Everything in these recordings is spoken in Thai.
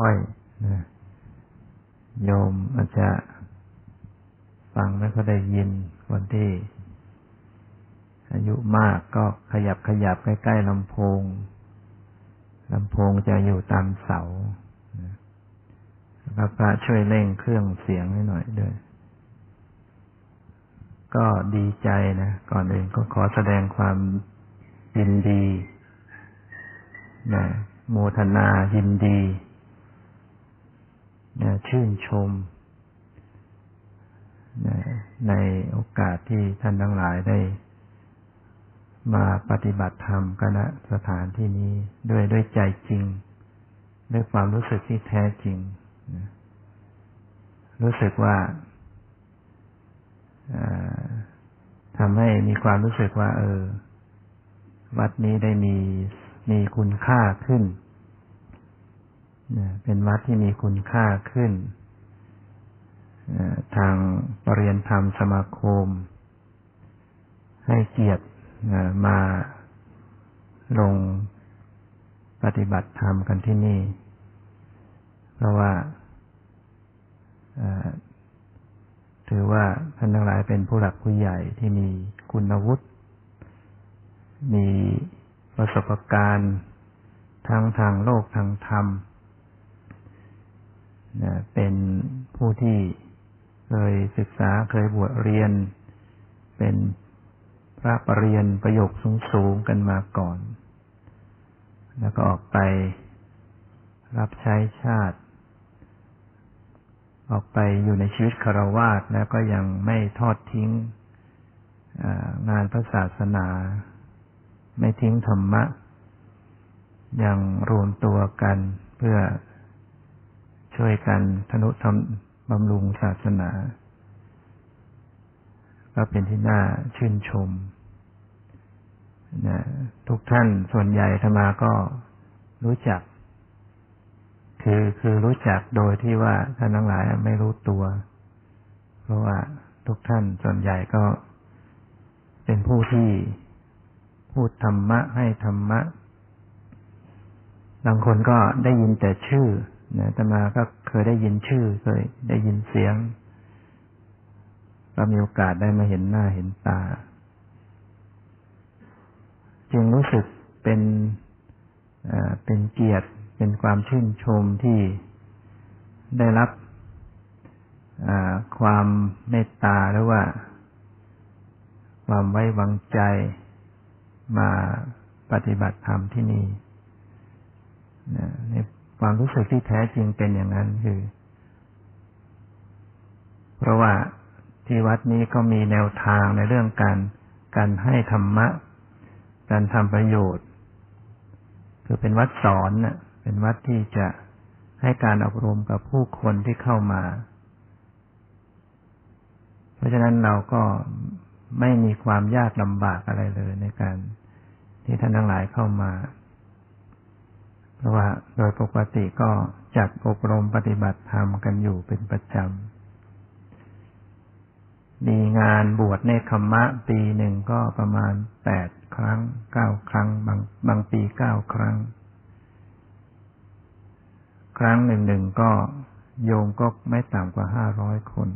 อ้อยนะโยมอาจจะฟังไม่ค่อยได้ยินคนที่อายุมากก็ขยับใกล้ๆลำโพงจะอยู่ตามเสาแล้วพระช่วยเร่งเครื่องเสียงให้หน่อยด้วยก็ดีใจนะก่อนอื่นก็ขอแสดงความยินดีนะโมทนายินดีนะชื่นชมนะในโอกาสที่ท่านทั้งหลายได้มาปฏิบัติธรรมกันณสถานที่นี้ด้วยใจจริงด้วยความรู้สึกที่แท้จริงนะรู้สึกว่าทำให้มีความรู้สึกว่าวัดนี้ได้มีคุณค่าขึ้นนะเป็นวัดที่มีคุณค่าขึ้นทางประเรียนธรรมสมาคมให้เกียรติมาลงปฏิบัติธรรมกันที่นี่เพราะว่าถือว่าท่านทั้งหลายเป็นผู้หลักผู้ใหญ่ที่มีคุณวุฒิมีประสบการณ์ทั้งทางโลกทางธรรมเป็นผู้ที่เคยศึกษาเคยบวชเรียนเป็นพระประเรียนประโยคสูงๆกันมาก่อนแล้วก็ออกไปรับใช้ชาติออกไปอยู่ในชีวิตฆราวาสแล้วก็ยังไม่ทอดทิ้งงานพระศาสนาไม่ทิ้งธรรมะยังรวมตัวกันเพื่อช่วยกันทนุธรรมบำรุงศาสนาก็เป็นที่น่าชื่นชมนะทุกท่านส่วนใหญ่ธรรมาก็รู้จักคือรู้จักโดยที่ว่าท่านทั้งหลายไม่รู้ตัวเพราะว่าทุกท่านส่วนใหญ่ก็เป็นผู้ที่พูดธรรมะให้ธรรมะบางคนก็ได้ยินแต่ชื่อนะอาตมาก็เคยได้ยินชื่อเคยได้ยินเสียงก็มีโอกาสได้มาเห็นหน้าเห็นตาจึงรู้สึกเป็นเกียรติเป็นความชื่นชมที่ได้รับความเมตตาหรือว่าความไว้วางใจมาปฏิบัติธรรมที่นี่ในความรู้สึกที่แท้จริงเป็นอย่างนั้นคือเพราะว่าที่วัดนี้ก็มีแนวทางในเรื่องการให้ธรรมะการทำประโยชน์คือเป็นวัดสอนน่ะเป็นวัดที่จะให้การอบรมกับผู้คนที่เข้ามาเพราะฉะนั้นเราก็ไม่มีความยากลำบากอะไรเลยในการที่ท่านทั้งหลายเข้ามาเพราะว่าโดยปกติก็จัดอบรมปฏิบัติธรรมกันอยู่เป็นประจำมีงานบวชเนกขัมมะปีหนึ่งก็ประมาณ8ครั้ง9ครั้งบางปี9ครั้งครั้งหนึ่งก็โยมก็ไม่ต่ำกว่า500คน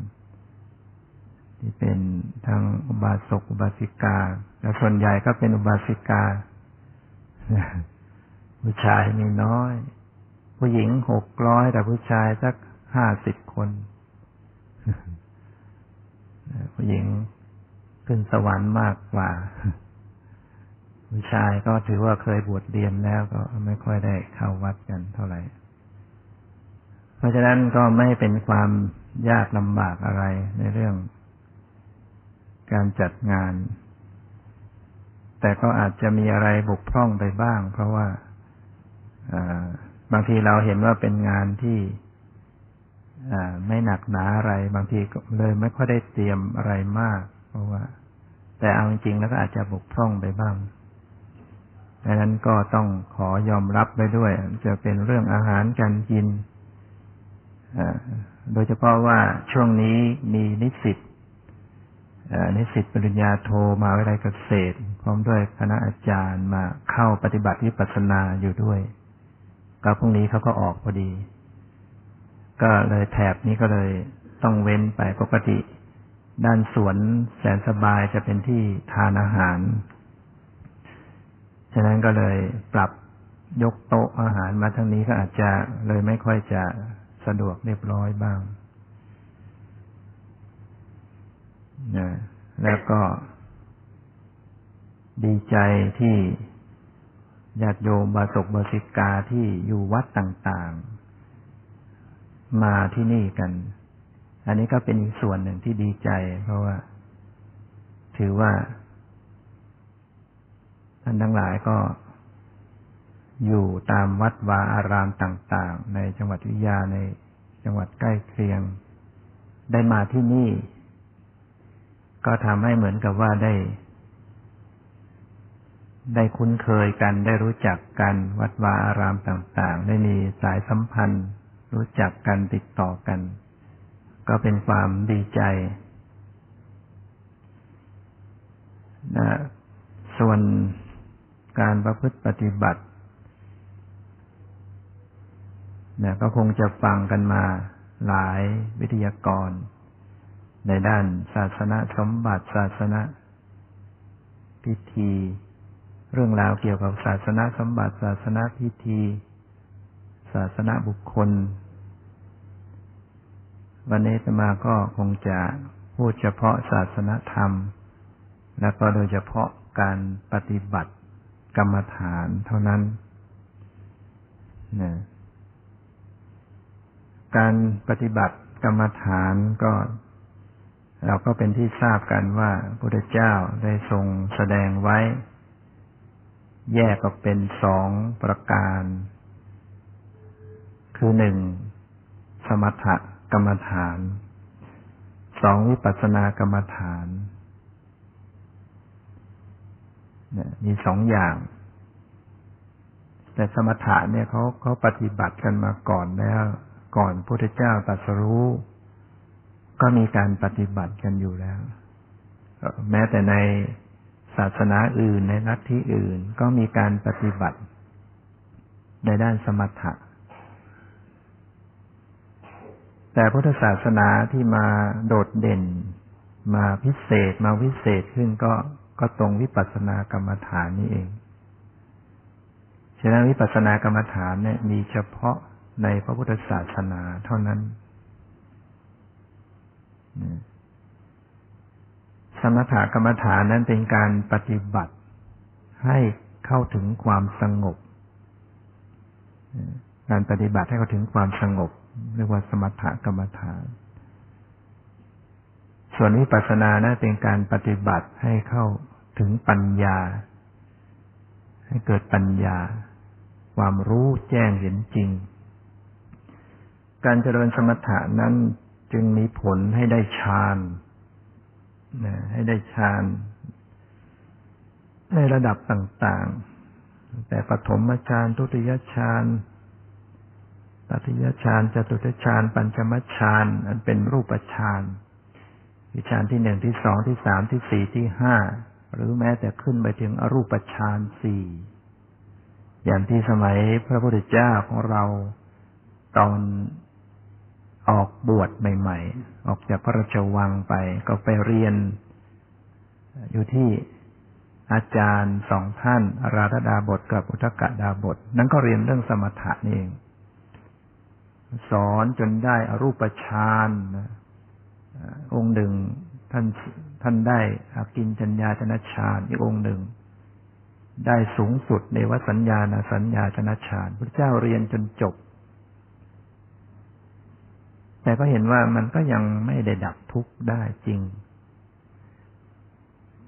ที่เป็นทั้งอุบาสกอุบาสิกาและส่วนใหญ่ก็เป็นอุบาสิกาผู้ชายมีน้อยผู้หญิง600แต่ผู้ชายสัก50คนผู้หญิงขึ้นสวรรค์มากกว่าผู้ชายก็ถือว่าเคยบวชเรียนแล้วก็ไม่ค่อยได้เข้าวัดกันเท่าไหร่เพราะฉะนั้นก็ไม่เป็นความยากลำบากอะไรในเรื่องการจัดงานแต่ก็อาจจะมีอะไรบกพร่องไปบ้างเพราะว่าบางทีเราเห็นว่าเป็นงานที่ไม่หนักหนาอะไรบางทีเลยไม่ค่อยได้เตรียมอะไรมากเพราะว่าแต่เอาจริงๆแล้วก็อาจจะบกพร่องไปบ้างดังนั้นก็ต้องขอยอมรับไปด้วยจะเป็นเรื่องอาหารการกินโดยเฉพาะว่าช่วงนี้มีนิสิตปริญญาโทมหาวิทยาลัยเกษตรพร้อมด้วยคณะอาจารย์มาเข้าปฏิบัติวิปัสสนาอยู่ด้วยก็พรุ่งนี้เขาก็ออกพอดี ก็เลยแถบนี้ก็เลยต้องเว้นไปปกติด้านสวนแสนสบายจะเป็นที่ทานอาหารฉะนั้นก็เลยปรับยกโต๊ะอาหารมาทางนี้ก็อาจจะเลยไม่ค่อยจะสะดวกเรียบร้อยบ้างนะแล้วก็ดีใจที่ญาติโยมบาศกบาศิกาที่อยู่วัดต่างๆมาที่นี่กันอันนี้ก็เป็นอีกส่วนหนึ่งที่ดีใจเพราะว่าถือว่าท่านทั้งหลายก็อยู่ตามวัดวาอารามต่างๆในจังหวัดวิทยาในจังหวัดใกล้เคียงได้มาที่นี่ก็ทำให้เหมือนกับว่าได้คุ้นเคยกันได้รู้จักกันวัดวาอารามต่างๆได้มีสายสัมพันธ์รู้จักกันติดต่อกันก็เป็นความดีใจนะส่วนการประพฤติปฏิบัตินะก็คงจะฟังกันมาหลายวิทยากรในด้านศาสนสมบัติศาสนพิธีเรื่องราวเกี่ยวกับศาสนสมบัติศาสนพิธีศาสนบุคคลวันนี้อาตมาก็คงจะพูดเฉพาะศาสนธรรมและก็โดยเฉพาะการปฏิบัติกรรมฐานเท่านั้นนะการปฏิบัติกรรมฐานก็เราก็เป็นที่ทราบกันว่าพระพุทธเจ้าได้ทรงแสดงไว้แยกออกเป็น2ประการคือ1สมถกรรมฐาน2วิปัสสนากรรมฐานมี2อย่างแต่สมถะเนี่ยเขาปฏิบัติกันมาก่อนแล้วก่อนพระพุทธเจ้าตรัสรู้ก็มีการปฏิบัติกันอยู่แล้วแม้แต่ในศาสนาอื่นในลัทธิอื่นก็มีการปฏิบัติในด้านสมถะแต่พุทธศาสนาที่มาโดดเด่นมาพิเศษมาวิเศษขึ้นก็ตรงวิปัสสนากรรมฐานนี่เองฉะนั้นวิปัสสนากรรมฐานเนี่ยมีเฉพาะในพระพุทธศาสนาเท่านั้นสมถกรรมฐานนั้นเป็นการปฏิบัติให้เข้าถึงความสงบการปฏิบัติให้เข้าถึงความสงบเรียกว่าสมถกรรมฐานส่วนวิปัสสนานั้นเป็นการปฏิบัติให้เข้าถึงปัญญาให้เกิดปัญญาความรู้แจ้งเห็นจริงการเจริญสมถะนั้นจึงมีผลให้ได้ฌานให้ได้ฌานในระดับต่างๆแต่ปฐมฌานทุติยฌานตติยฌานจตุตถฌานปัญจมฌานอันเป็นรูปฌานฌานที่1ที่2ที่3ที่4ที่5หรือแม้แต่ขึ้นไปถึงอรูปฌาน4อย่างที่สมัยพระพุทธเจ้าของเราตอนออกบวชใหม่ๆออกจากพระราชวังไปก็ไปเรียนอยู่ที่อาจารย์สองท่านอราธดาบทกับอุทกดาบทนั้นก็เรียนเรื่องสมถะนี่เองสอนจนได้อรูปฌานองค์หนึ่งท่านได้อากินจัญญาจนฌานอีกองค์หนึ่งได้สูงสุดเนวสัญญาณสัญญาจนฌานพระเจ้าเรียนจนจบแต่ก็เห็นว่ามันก็ยังไม่ได้ดับทุกข์ได้จริง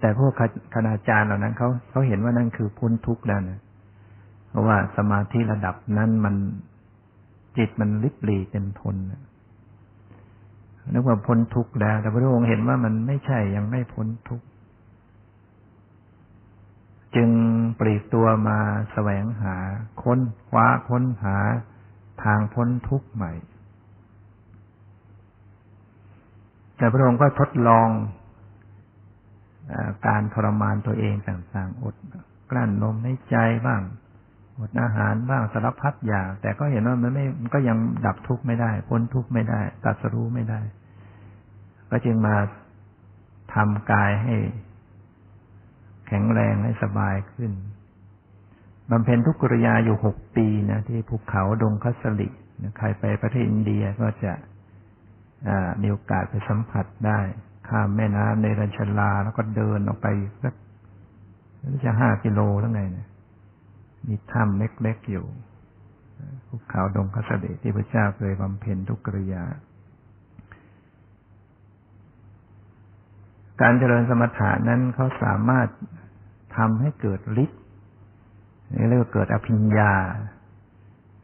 แต่พวกคณาจารย์เหล่านั้นเขาเห็นว่านั่นคือพ้นทุกข์แล้วนะเพราะว่าสมาธิระดับนั้นมันจิตมันลิบหลีเต็มทนนึกว่าพ้นทุกข์แล้วแต่พระองค์เห็นว่ามันไม่ใช่ยังไม่พ้นทุกข์จึงปลีกตัวมาแสวงหาค้นคว้าค้นหาทางพ้นทุกข์ใหม่แต่พระองค์ก็ทดลองการทรมานตัวเองต่างๆอดกลั้นลมหายใจบ้าง อดอาหารบ้างสารพัดอย่างแต่ก็เห็นว่ามันก็ยังดับทุกข์ไม่ได้พ้นทุกข์ไม่ได้ตรัสรู้ไม่ได้ก็จึงมาทำกายให้แข็งแรงให้สบายขึ้นบำเพ็ญทุกขกิริยาอยู่6ปีนะที่ภูเขาดงคัสสลิใครไปประเทศอินเดียก็จะมีโอกาสไปสัมผัสได้ข้ามแม่น้ำเนรัญชลาแล้วก็เดินออกไปสักจะ5 กิโลแล้วไงเนี่ยมีถ้ำเล็กๆอยู่ภูเขาดงคัสสลิที่พระเจ้าเคยบำเพ็ญทุกขกิริยาการเจริญสมถะนั้นเขาสามารถทำให้เกิดฤทธิ์เรียกว่าเกิดอภิญญา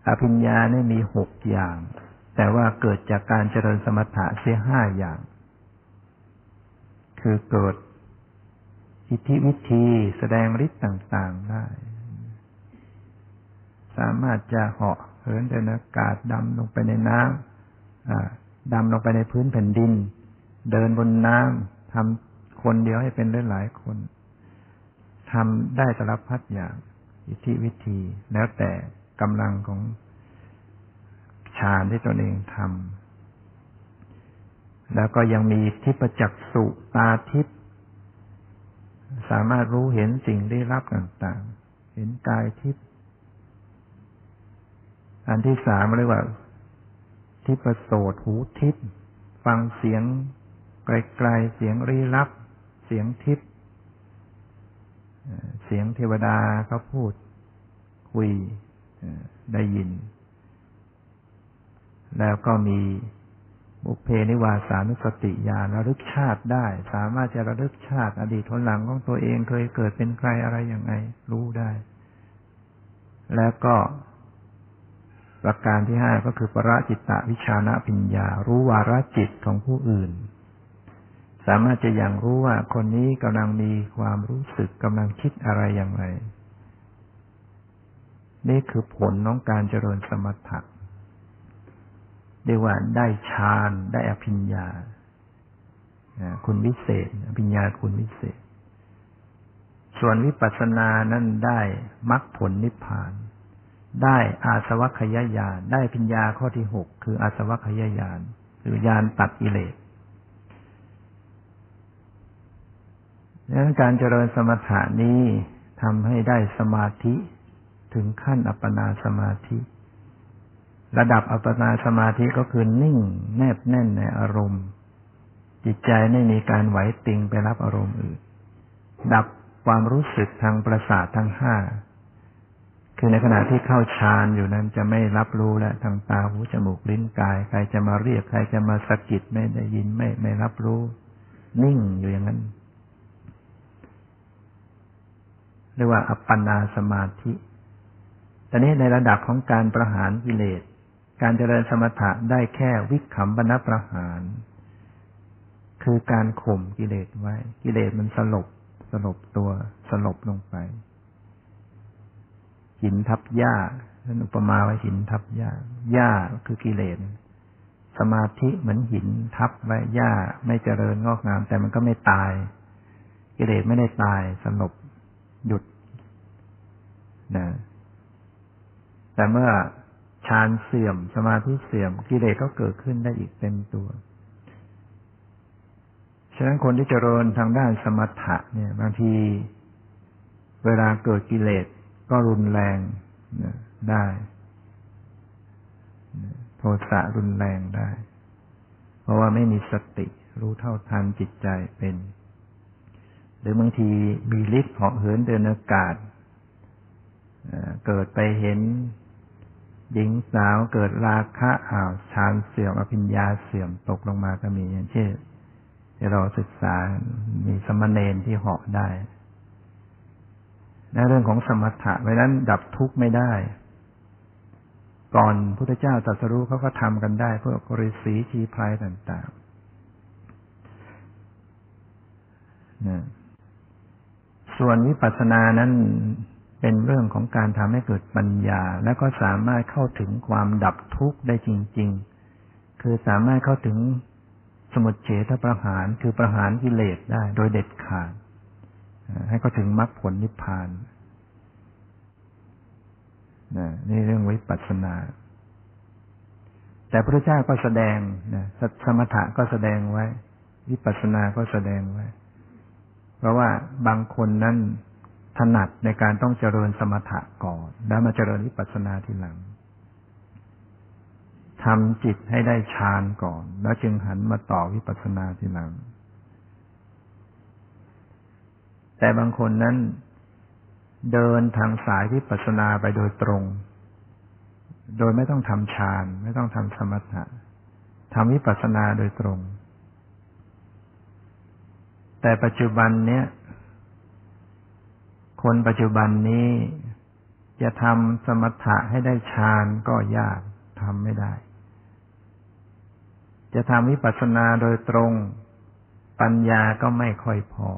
เนี่ยมี6อย่างแต่ว่าเกิดจากการเจริญสมถะเสีย5อย่างคือเกิดอิทธิวิธีแสดงฤทธิ์ต่างๆได้สามารถจะเหาะเหินเดินอากาศดำลงไปในน้ำดำลงไปในพื้นแผ่นดินเดินบนน้ำทำคนเดียวให้เป็นหลายๆคนทำได้สารพัดอย่างอิทธิวิธีแล้วแต่กำลังของฌานที่ตนเองทำแล้วก็ยังมีทิพจักษุตาทิพย์สามารถรู้เห็นสิ่งลี้ลับต่างๆเห็นกายทิพย์อันที่3เรียกว่าทิพโสตหูทิพย์ฟังเสียงไกลๆเสียงลี้ลับเสียงทิพย์เสียงเทวดาเขาพูดคุยได้ยินแล้วก็มีบุพเพนิวาสานุสติญาณระลึกชาติได้สามารถจะระลึกชาติอดีตหนหลังของตัวเองเคยเกิดเป็นใครอะไรยังไงรู้ได้แล้วก็ประการที่5ก็คือปรจิตตวิชานะปัญญารู้วาระจิตของผู้อื่นสามารถจะอย่างรู้ว่าคนนี้กำลังมีความรู้สึกกำลังคิดอะไรอย่างไรนี่คือผลของการเจริญสมถะเรียกว่าได้ฌานได้อภิญญาคุณวิเศษอภิญญาคุณวิเศษส่วนวิปัสสนานั้นได้มรรคผลนิพพานได้อาสวัคคยญาณได้ปัญญาข้อที่6คืออาสวัคคยญาณคือญาณตัดกิเลสดังนั้นการเจริญสมถะนี้ทำให้ได้สมาธิถึงขั้นอัปปนาสมาธิระดับอัปปนาสมาธิก็คือนิ่งแนบแน่นในอารมณ์จิตใจไม่มีการไหวติงไปรับอารมณ์อื่นดับความรู้สึกทางประสาททั้ง5คือในขณะที่เข้าฌานอยู่นั้นจะไม่รับรู้และทางตาหูจมูกลิ้นกายใครจะมาเรียกใครจะมาสะกิดไม่ได้ยินไม่รับรู้นิ่งอยู่อย่างนั้นเรียกว่าอัปปนาสมาธิตอนนี้ในระดับของการประหารกิเลสการเจริญสมถะได้แค่วิคัมปนประหารคือการข่มกิเลสไว้กิเลสมันสลบตัวสลบลงไปหินทับหญ้านั่นอุปมาว่าหินทับหญ้าหญ้าคือกิเลสสมาธิเหมือนหินทับไว้หญ้าไม่เจริญงอกงามแต่มันก็ไม่ตายกิเลสไม่ได้ตายสลบหยุดนะแต่เมื่อฌานเสื่อมสมาธิเสื่อมกิเลสก็เกิดขึ้นได้อีกเต็มตัวฉะนั้นคนที่เจริญทางด้านสมถะเนี่ยบางทีเวลาเกิดกิเลสก็รุนแรงได้โทสะรุนแรงได้เพราะว่าไม่มีสติรู้เท่าทันจิตใจเป็นหรือบางทีมีฤทธิ์เหาะเหินเดินอากาศเกิดไปเห็นหญิงสาวเกิดราคะฌานเสื่อมอภิญญาเสื่อมตกลงมาก็มีอย่างเช่นที่เราศึกษามีสมณเณรที่เหาะได้ในเรื่องของสมถะเพราะฉะนั้นดับทุกข์ไม่ได้ก่อนพุทธเจ้าตรัสรู้เขาก็ทำกันได้พวกฤาษีชีพรายต่างๆนะส่วนวิปัสสนานั้นเป็นเรื่องของการทำให้เกิดปัญญาและก็สามารถเข้าถึงความดับทุกข์ได้จริงๆคือสามารถเข้าถึงสมุจเฉทประหารคือประหารกิเลสได้โดยเด็ดขาดให้ก็ถึงมรรคผลนิพพาน นี่เรื่องวิปัสสนาแต่พระเจ้าก็แสดงนะสมถะก็แสดงไว้วิปัสสนาก็แสดงไว้เพราะว่าบางคนนั้นถนัดในการต้องเจริญสมถะก่อนแล้วมาเจริญวิปัสสนาทีหลังทำจิตให้ได้ฌานก่อนแล้วจึงหันมาต่อวิปัสสนาทีหลังแต่บางคนนั้นเดินทางสายวิปัสสนาไปโดยตรงโดยไม่ต้องทำฌานไม่ต้องทำสมถะทำวิปัสสนาโดยตรงแต่ปัจจุบันเนี้ยคนปัจจุบันนี้จะทำสมถะให้ได้ฌานก็ยากทำไม่ได้จะทำวิปัสสนาโดยตรงปัญญาก็ไม่ค่อยพอ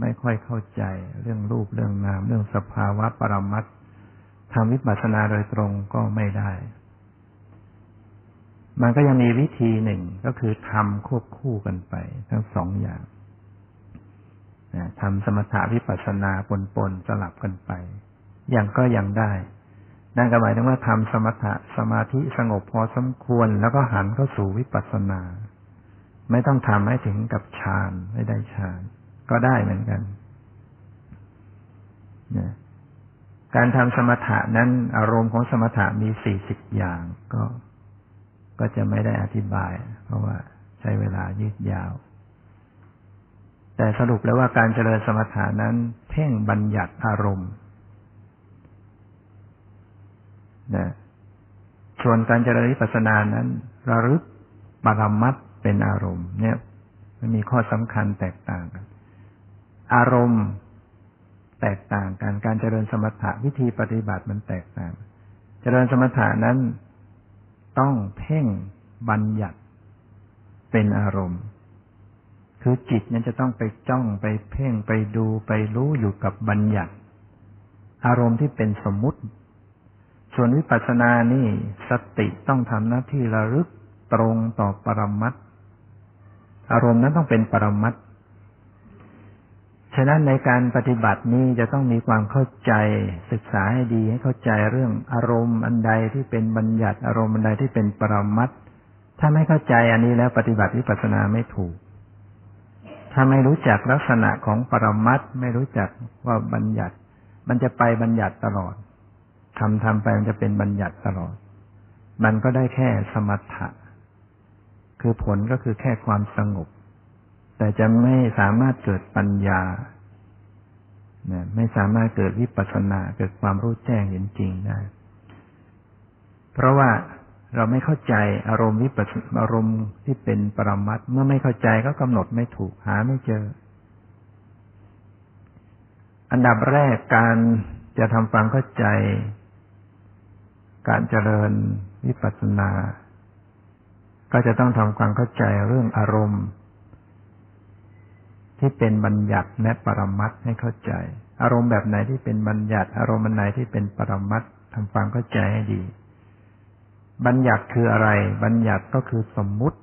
ไม่ค่อยเข้าใจเรื่องรูปเรื่องนามเรื่องสภาวะปรมัตถ์ทำวิปัสสนาโดยตรงก็ไม่ได้มันก็ยังมีวิธีหนึ่งก็คือทำควบคู่กันไปทั้งสองอย่างทำสมถะวิปัสสนาปนๆสลับกันไปอย่างก็ยังได้นั่นก็หมายถึงว่าทำสมถะสมาธิสงบพอสมควรแล้วก็หันเข้าสู่วิปัสสนาไม่ต้องทำให้ถึงกับฌานไม่ได้ฌานก็ได้เหมือนกันนะการทำสมถะนั้นอารมณ์ของสมถะมี40อย่างก็จะไม่ได้อธิบายเพราะว่าใช้เวลายืดยาวแต่สรุปแล้วว่าการเจริญสมถะนั้นเพ่งบัญญัติอารมณ์นะส่วนการเจริญวิปัสสนานั้นระลึกปรมัตถ์เป็นอารมณ์เนี่ยมันมีข้อสำคัญแตกต่างกันอารมณ์แตกต่างกันการเจริญสมถะวิธีปฏิบัติมันแตกต่างเจริญสมถะนั้นต้องเพ่งบัญญัติเป็นอารมณ์คือจิตนั้นจะต้องไปจ้องไปเพ่งไปดูไปรู้อยู่กับบัญญัติอารมณ์ที่เป็นสมมุติส่วนวิปัสสนานี่สติต้องทำหน้าที่ระลึกตรงต่อปรมัตถ์อารมณ์นั้นต้องเป็นปรมัตถ์ฉะนั้นในการปฏิบัตินี้จะต้องมีความเข้าใจศึกษาให้ดีให้เข้าใจเรื่องอารมณ์อันใดที่เป็นบัญญัติอารมณ์อันใดที่เป็นปรมัตถ์ถ้าไม่เข้าใจอันนี้แล้วปฏิบัติวิปัสสนาไม่ถูกถ้าไม่รู้จักลักษณะของปรมัตถ์ไม่รู้จักว่าบัญญัติมันจะไปบัญญัติตลอดทำไปมันจะเป็นบัญญัติตลอดมันก็ได้แค่สมถะคือผลก็คือแค่ความสงบแต่จะไม่สามารถเกิดปัญญาไม่สามารถเกิดวิปัสสนาเกิดความรู้แจ้งเห็นจริงได้เพราะว่าเราไม่เข้าใจอารมณ์วิปัสสนาอารมณ์ที่เป็นปรมัตถ์เมื่อไม่เข้าใจก็กำหนดไม่ถูกหาไม่เจออันดับแรกการจะทำความเข้าใจการเจริญวิปัสสนาก็จะต้องทำความเข้าใจเรื่องอารมณ์ที่เป็นบัญญัติและปรมัตถ์ให้เข้าใจอารมณ์แบบไหนที่เป็นบัญญัติอารมณ์ไหนที่เป็นปรมัตถ์ทำความเข้าใจให้ดีบัญญัติคืออะไรบัญญัติก็คือสมมุติ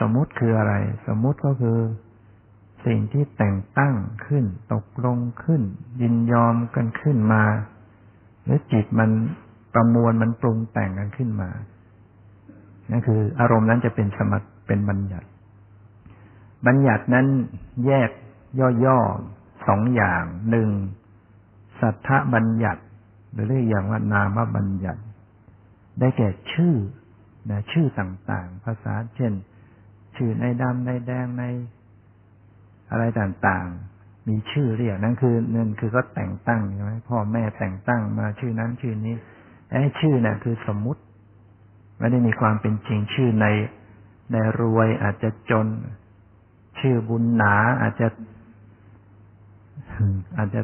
สมมุติคืออะไรสมมุติก็คือสิ่งที่แต่งตั้งขึ้นตกลงขึ้นยินยอมกันขึ้นมาหรือจิตมันประมวลมันปรุงแต่งกันขึ้นมานั่นคืออารมณ์นั้นจะเป็นสมมติเป็นบัญญัติบัญญัตินั้นแยกย่อๆ2อย่าง1สัทธบัญญัติหรือเรียกอย่างว่านามบัญญัติได้แก่ชื่อนะชื่อต่างๆภาษาเช่นชื่อในดำในแดงในอะไรต่างๆมีชื่อเรียกนั่นคือก็แต่งตั้งใช่ไหมพ่อแม่แต่งตั้งมาชื่อนั้นชื่อนี้ไอ้ชื่อน่ะคือสมมุติไม่ได้มีความเป็นจริงชื่อในรวยอาจจะจนชื่อบุญหนาอาจจะ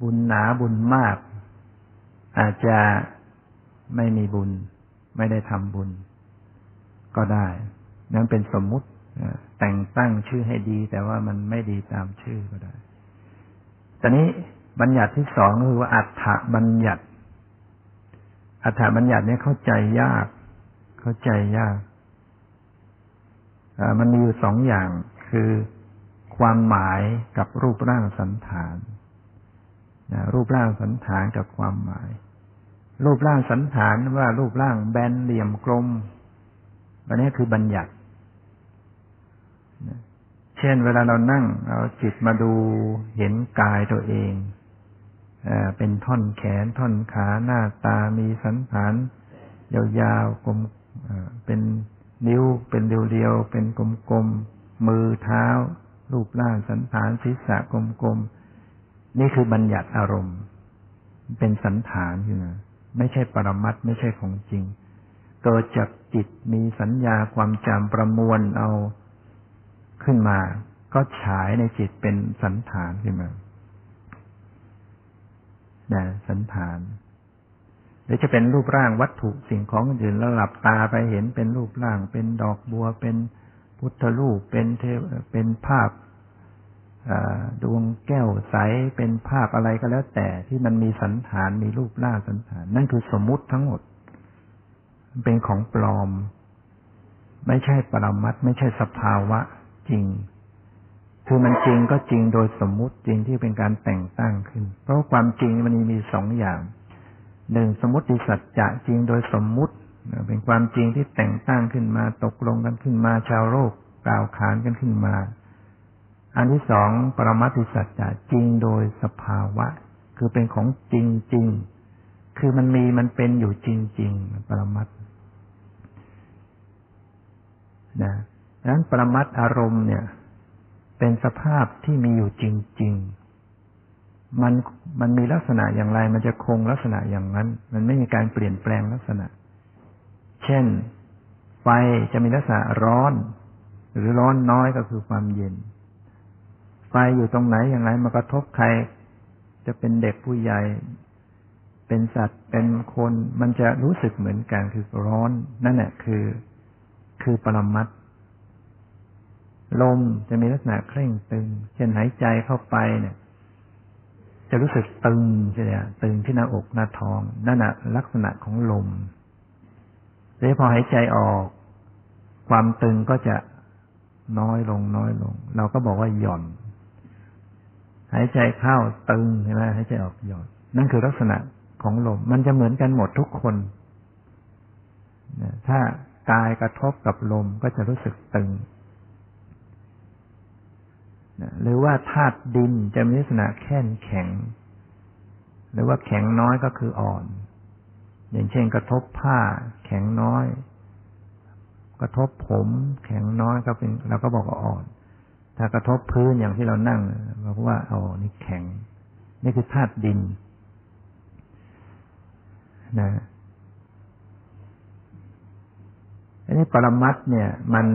บุญหนาบุญมากอาจจะไม่มีบุญไม่ได้ทำบุญก็ได้นั่นเป็นสมมุติแต่งตั้งชื่อให้ดีแต่ว่ามันไม่ดีตามชื่อก็ได้ตอนนี้บัญญัติที่สองคือว่าอัฏฐบัญญัติอัฏฐบัญญัติเนี่ยเข้าใจยากมันมีอยู่สองอย่างคือความหมายกับรูปร่างสันฐาน รูปร่างสันฐานกับความหมายรูปร่างสันฐานว่ารูปร่างแบนเหลี่ยมกลมอันนี้คือบัญญัติเช่นเวลาเรานั่งเอาจิตมาดูเห็นกายตัวเองเป็นท่อนแขนท่อนขาหน้าตามีสันฐานยาวๆกลมเป็นนิ้วเป็นเรียวๆเป็นกลมๆมือเท้ารูปร่างสันฐานศีรษะกลมๆนี่คือบัญญัติอารมณ์เป็นสันฐานอยู่นะไม่ใช่ปรมัตถ์ไม่ใช่ของจริงเกิดจากจิตมีสัญญาความจำประมวลเอาขึ้นมาก็ฉายในจิตเป็นสันฐานขึ้นมานะสันฐานหรือจะเป็นรูปร่างวัตถุสิ่งของอื่นแล้วหลับตาไปเห็นเป็นรูปร่างเป็นดอกบัวเป็นพุทธรูปเป็นเทพเป็นภาพดวงแก้วใสเป็นภาพอะไรก็แล้วแต่ที่มันมีสันฐานมีรูปร่างสันฐานนั่นคือสมมุติทั้งหมดเป็นของปลอมไม่ใช่ปรมัตถ์ไม่ใช่สภาวะจริงคือมันจริงก็จริงโดยสมมุติจริงที่เป็นการแต่งตั้งขึ้นเพราะความจริงมันมีสองอย่างหนึ่งสมมติสัจจะจริงโดยสมมุติเป็นความจริงที่แต่งตั้งขึ้นมาตกลงกันขึ้นมาชาวโลกกล่าวขานกันขึ้นมาอันที่สองปรมัตถสัจจะจริงโดยสภาวะคือเป็นของจริงจริงคือมันมีมันเป็นอยู่จริงจริงปรมัตถนะดังนั้นปรมัตถอารมณ์เนี่ยเป็นสภาพที่มีอยู่จริงๆมันมีลักษณะอย่างไรมันจะคงลักษณะอย่างนั้นมันไม่มีการเปลี่ยนแปลงลักษณะเช่นไฟจะมีลักษณะร้อนหรือร้อนน้อยก็คือความเย็นไฟอยู่ตรงไหนอย่างไรมากระทบใครจะเป็นเด็กผู้ใหญ่เป็นสัตว์เป็นคนมันจะรู้สึกเหมือนกันคือร้อนนั่นแหละคือปรมัตถ์ลมจะมีลักษณะเคร่งตึงเช่นหายใจเข้าไปเนี่ยจะรู้สึกตึงใช่ไหมตึงที่หน้าอกหน้าท้องนั่นแหละลักษณะของลมแล้วพอหายใจออกความตึงก็จะน้อยลงเราก็บอกว่าหย่อนหายใจเข้าตึงใช่ไหมหายใจออกหย่อนนั่นคือลักษณะของลมมันจะเหมือนกันหมดทุกคนถ้ากายกระทบกับลมก็จะรู้สึกตึงหรือว่าธาตุดินจะมีลักษณะแข็งหรือว่าแข็งน้อยก็คืออ่อนอย่างเช่นกระทบผ้าแข็งน้อยกระทบผมแข็งน้อยก็เป็นเราก็บอกว่าอ่อนถ้ากระทบพื้นอย่างที่เรานั่งเราก็ว่าอ๋อนี่แข็งนี่คือธาตุดินนะอันนี้ปรมัตถ์เนี่ยมัน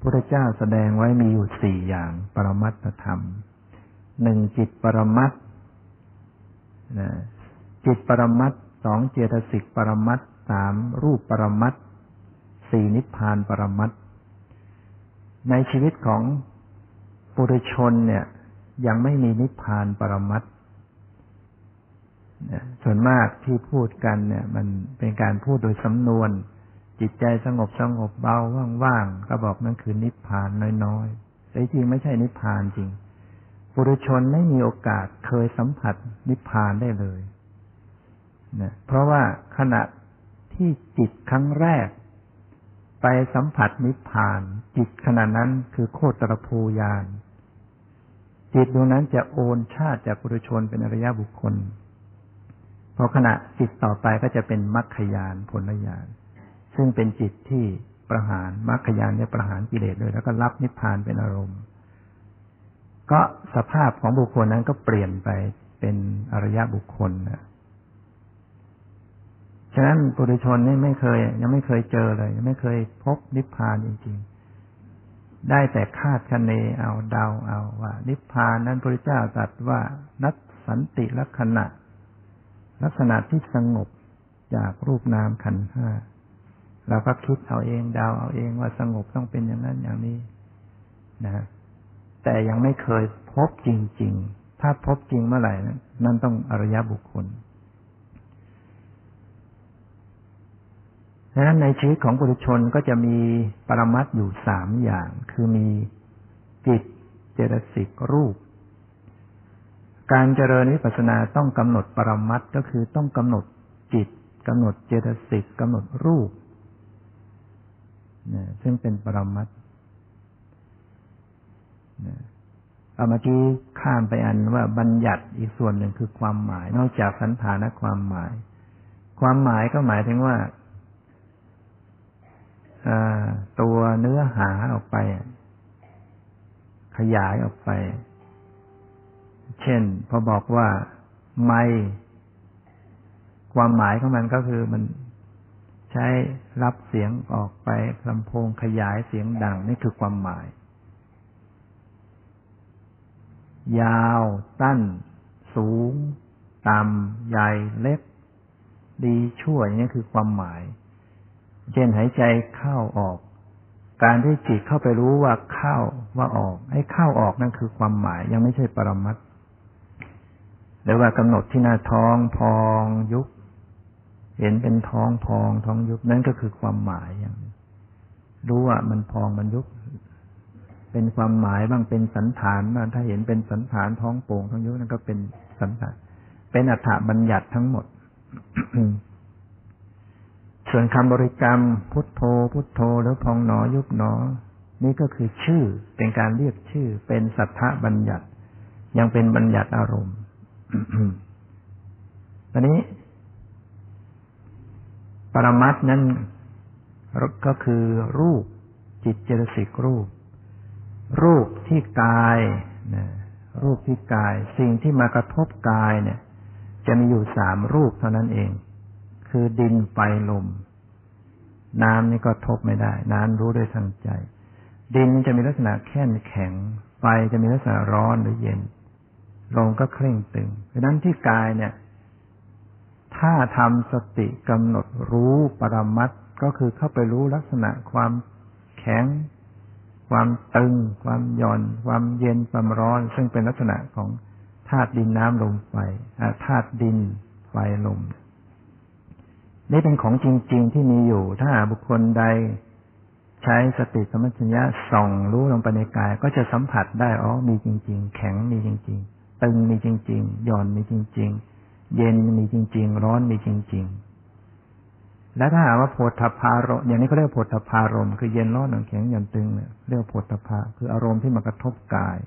พระพุทธเจ้าแสดงไว้มีอยู่สี่อย่างปรมัตถธรรมหนึ่งจิตปรมัตถ์นะจิตปรมัตถ์สองเจตสิกปรมัตถ์สามรูปปรมัตถ์สี่นิพพานปรมัตถ์ในชีวิตของปุถุชนเนี่ยยังไม่มีนิพพานปรมัตถ์ส่วนมากที่พูดกันเนี่ยมันเป็นการพูดโดยสำนวนจิตใจสงบเบาว่างๆก็บอกนั่นคือนิพพานน้อยๆแต่จริงไม่ใช่นิพพานจริงปุถุชนไม่มีโอกาสเคยสัมผัสนิพพานได้เลยนะเพราะว่าขณะที่จิตครั้งแรกไปสัมผัสนิพพานจิตขณะนั้นคือโคตรภูญาณจิตดวงนั้นจะโอนชาติจากปุถุชนเป็นอริยบุคคลพอขณะจิตต่อไปก็จะเป็นมรรคญาณผลญาณซึ่งเป็นจิตที่ประหารมรรคญาณเนี่ยประหารกิเลสเลยแล้วก็รับนิพพานเป็นอารมณ์ก็สภาพของบุคคลนั้นก็เปลี่ยนไปเป็นอริยบุคคลนะฉะนั้นปุถุชนนี่ยังไม่เคยเจอเลยยังไม่เคยพบนิพพานจริงๆได้แต่คาดคะเนเอาเดาเอาว่านิพพานนั้นพระเจ้าตรัสว่านัตสันติลักขณะลักษณะที่สงบจากรูปนามขันธ์ห้าเราก็คิดเอาเองเดาเอาเองว่าสงบต้องเป็นอย่างนั้นอย่างนี้นะแต่ยังไม่เคยพบจริงๆถ้าพบจริงเมื่อไหร่นั่นต้องอริยบุคคลดังนั้นในชีวิตของปุถุชนก็จะมีปรมัตถ์อยู่สามอย่างคือมีจิตเจตสิกรูป การเจริญวิปัสสนาต้องกำหนดปรมัตถ์ก็คือต้องกำหนดจิตกำหนดเจตสิกกำหนดรูปนะซึ่งเป็นปรมัตถ์นะเอาเมื่อกี้ข้ามไปอันว่าบัญญัติอีกส่วนหนึ่งคือความหมายนอกจากสันฐานความหมายความหมายก็หมายถึงว่าตัวเนื้อหาออกไปขยายออกไปเช่นพอบอกว่าไม่ความหมายของมันก็คือมันใช้รับเสียงออกไปลำโพงขยายเสียงดังนี่คือความหมายยาวสั้นสูงต่ำใหญ่เล็กดีชั่วอย่างนี้คือความหมายเช่นหายใจเข้าออกการที่จิตเข้าไปรู้ว่าเข้าว่าออกไอ้เข้าออกนั่นคือความหมายยังไม่ใช่ปรมัตถ์หรือว่ากำหนดที่หน้าท้องพองยุบเห็นเป็นท้องพองท้องยุบนั่นก็คือความหมายอย่างรู้ว่ามันพองมันยุบเป็นความหมายบ้างเป็นสันฐานบ้างถ้าเห็นเป็นสันฐานท้องโป่งท้องยุบนั่นก็เป็นสันฐานเป็นอรรถบัญญัติทั้งหมด ส่วนคำบริกรรมพุทโธพุทโธแล้วพองหนอยุบหนอนี่ก็คือชื่อเป็นการเรียกชื่อเป็นสัทธบัญญัติยังเป็นบัญญัติอารมณ์ ตอนนี้ปรมัตถ์นั้นก็คือรูปจิตเจตสิกรูปรูปที่กายนะรูปที่กายสิ่งที่มากระทบกายเนี่ยจะมีอยู่สามรูปเท่านั้นเองคือดินไฟลมน้ำนี่ก็ทบไม่ได้น้ำรู้ด้วยทางใจดินจะมีลักษณะแข็งแข็งไฟจะมีลักษณะร้อนหรือเย็นลมก็เคร่งตึงเพราะนั้นที่กายเนี่ยถ้าทำสติกำหนดรู้ปรมัตถ์ก็คือเข้าไปรู้ลักษณะความแข็งความตึงความหย่อนความเย็นความร้อนซึ่งเป็นลักษณะของธาตุดินน้ำลมไฟธาตุดินไฟลมนี่เป็นของจริงๆที่มีอยู่ถ้าบุคคลใดใช้สติสัมปชัญญะส่องรู้ลงไปในกายก็จะสัมผัสได้อ๋อมีจริงๆแข็งมีจริงๆตึงมีจริงๆหย่อนมีจริงๆเย็นมีจริงๆร้อนมีจริงๆและถ้าหากว่าโผฏฐัพพารมณ์อย่างนี้เขาเรียกโผฏฐัพพารมณ์คือเย็นร้อนแข็งหย่อนตึงเนี่ยเรียกโผฏฐัพพะคืออารมณ์ที่มากระทบกาย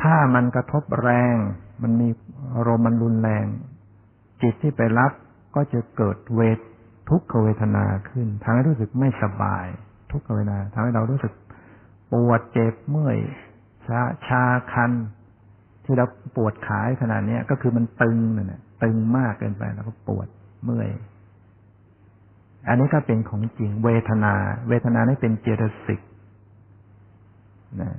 ถ้ามันกระทบแรงมันมีอารมณ์มันรุนแรงจิตที่ไปรับก็จะเกิดทุกขเวทนาขึ้นทำให้รู้สึกไม่สบายทุกขเวทนาทำให้เรารู้สึกปวดเจ็บเมื่อยชาคันที่เราปวดขาขนาดนี้ก็คือมันตึงนั่นแหละตึงมากเกินไปแล้วก็ปวดเมื่อยอันนี้ก็เป็นของจริงเวทนานี่เป็นเจตสิกนะ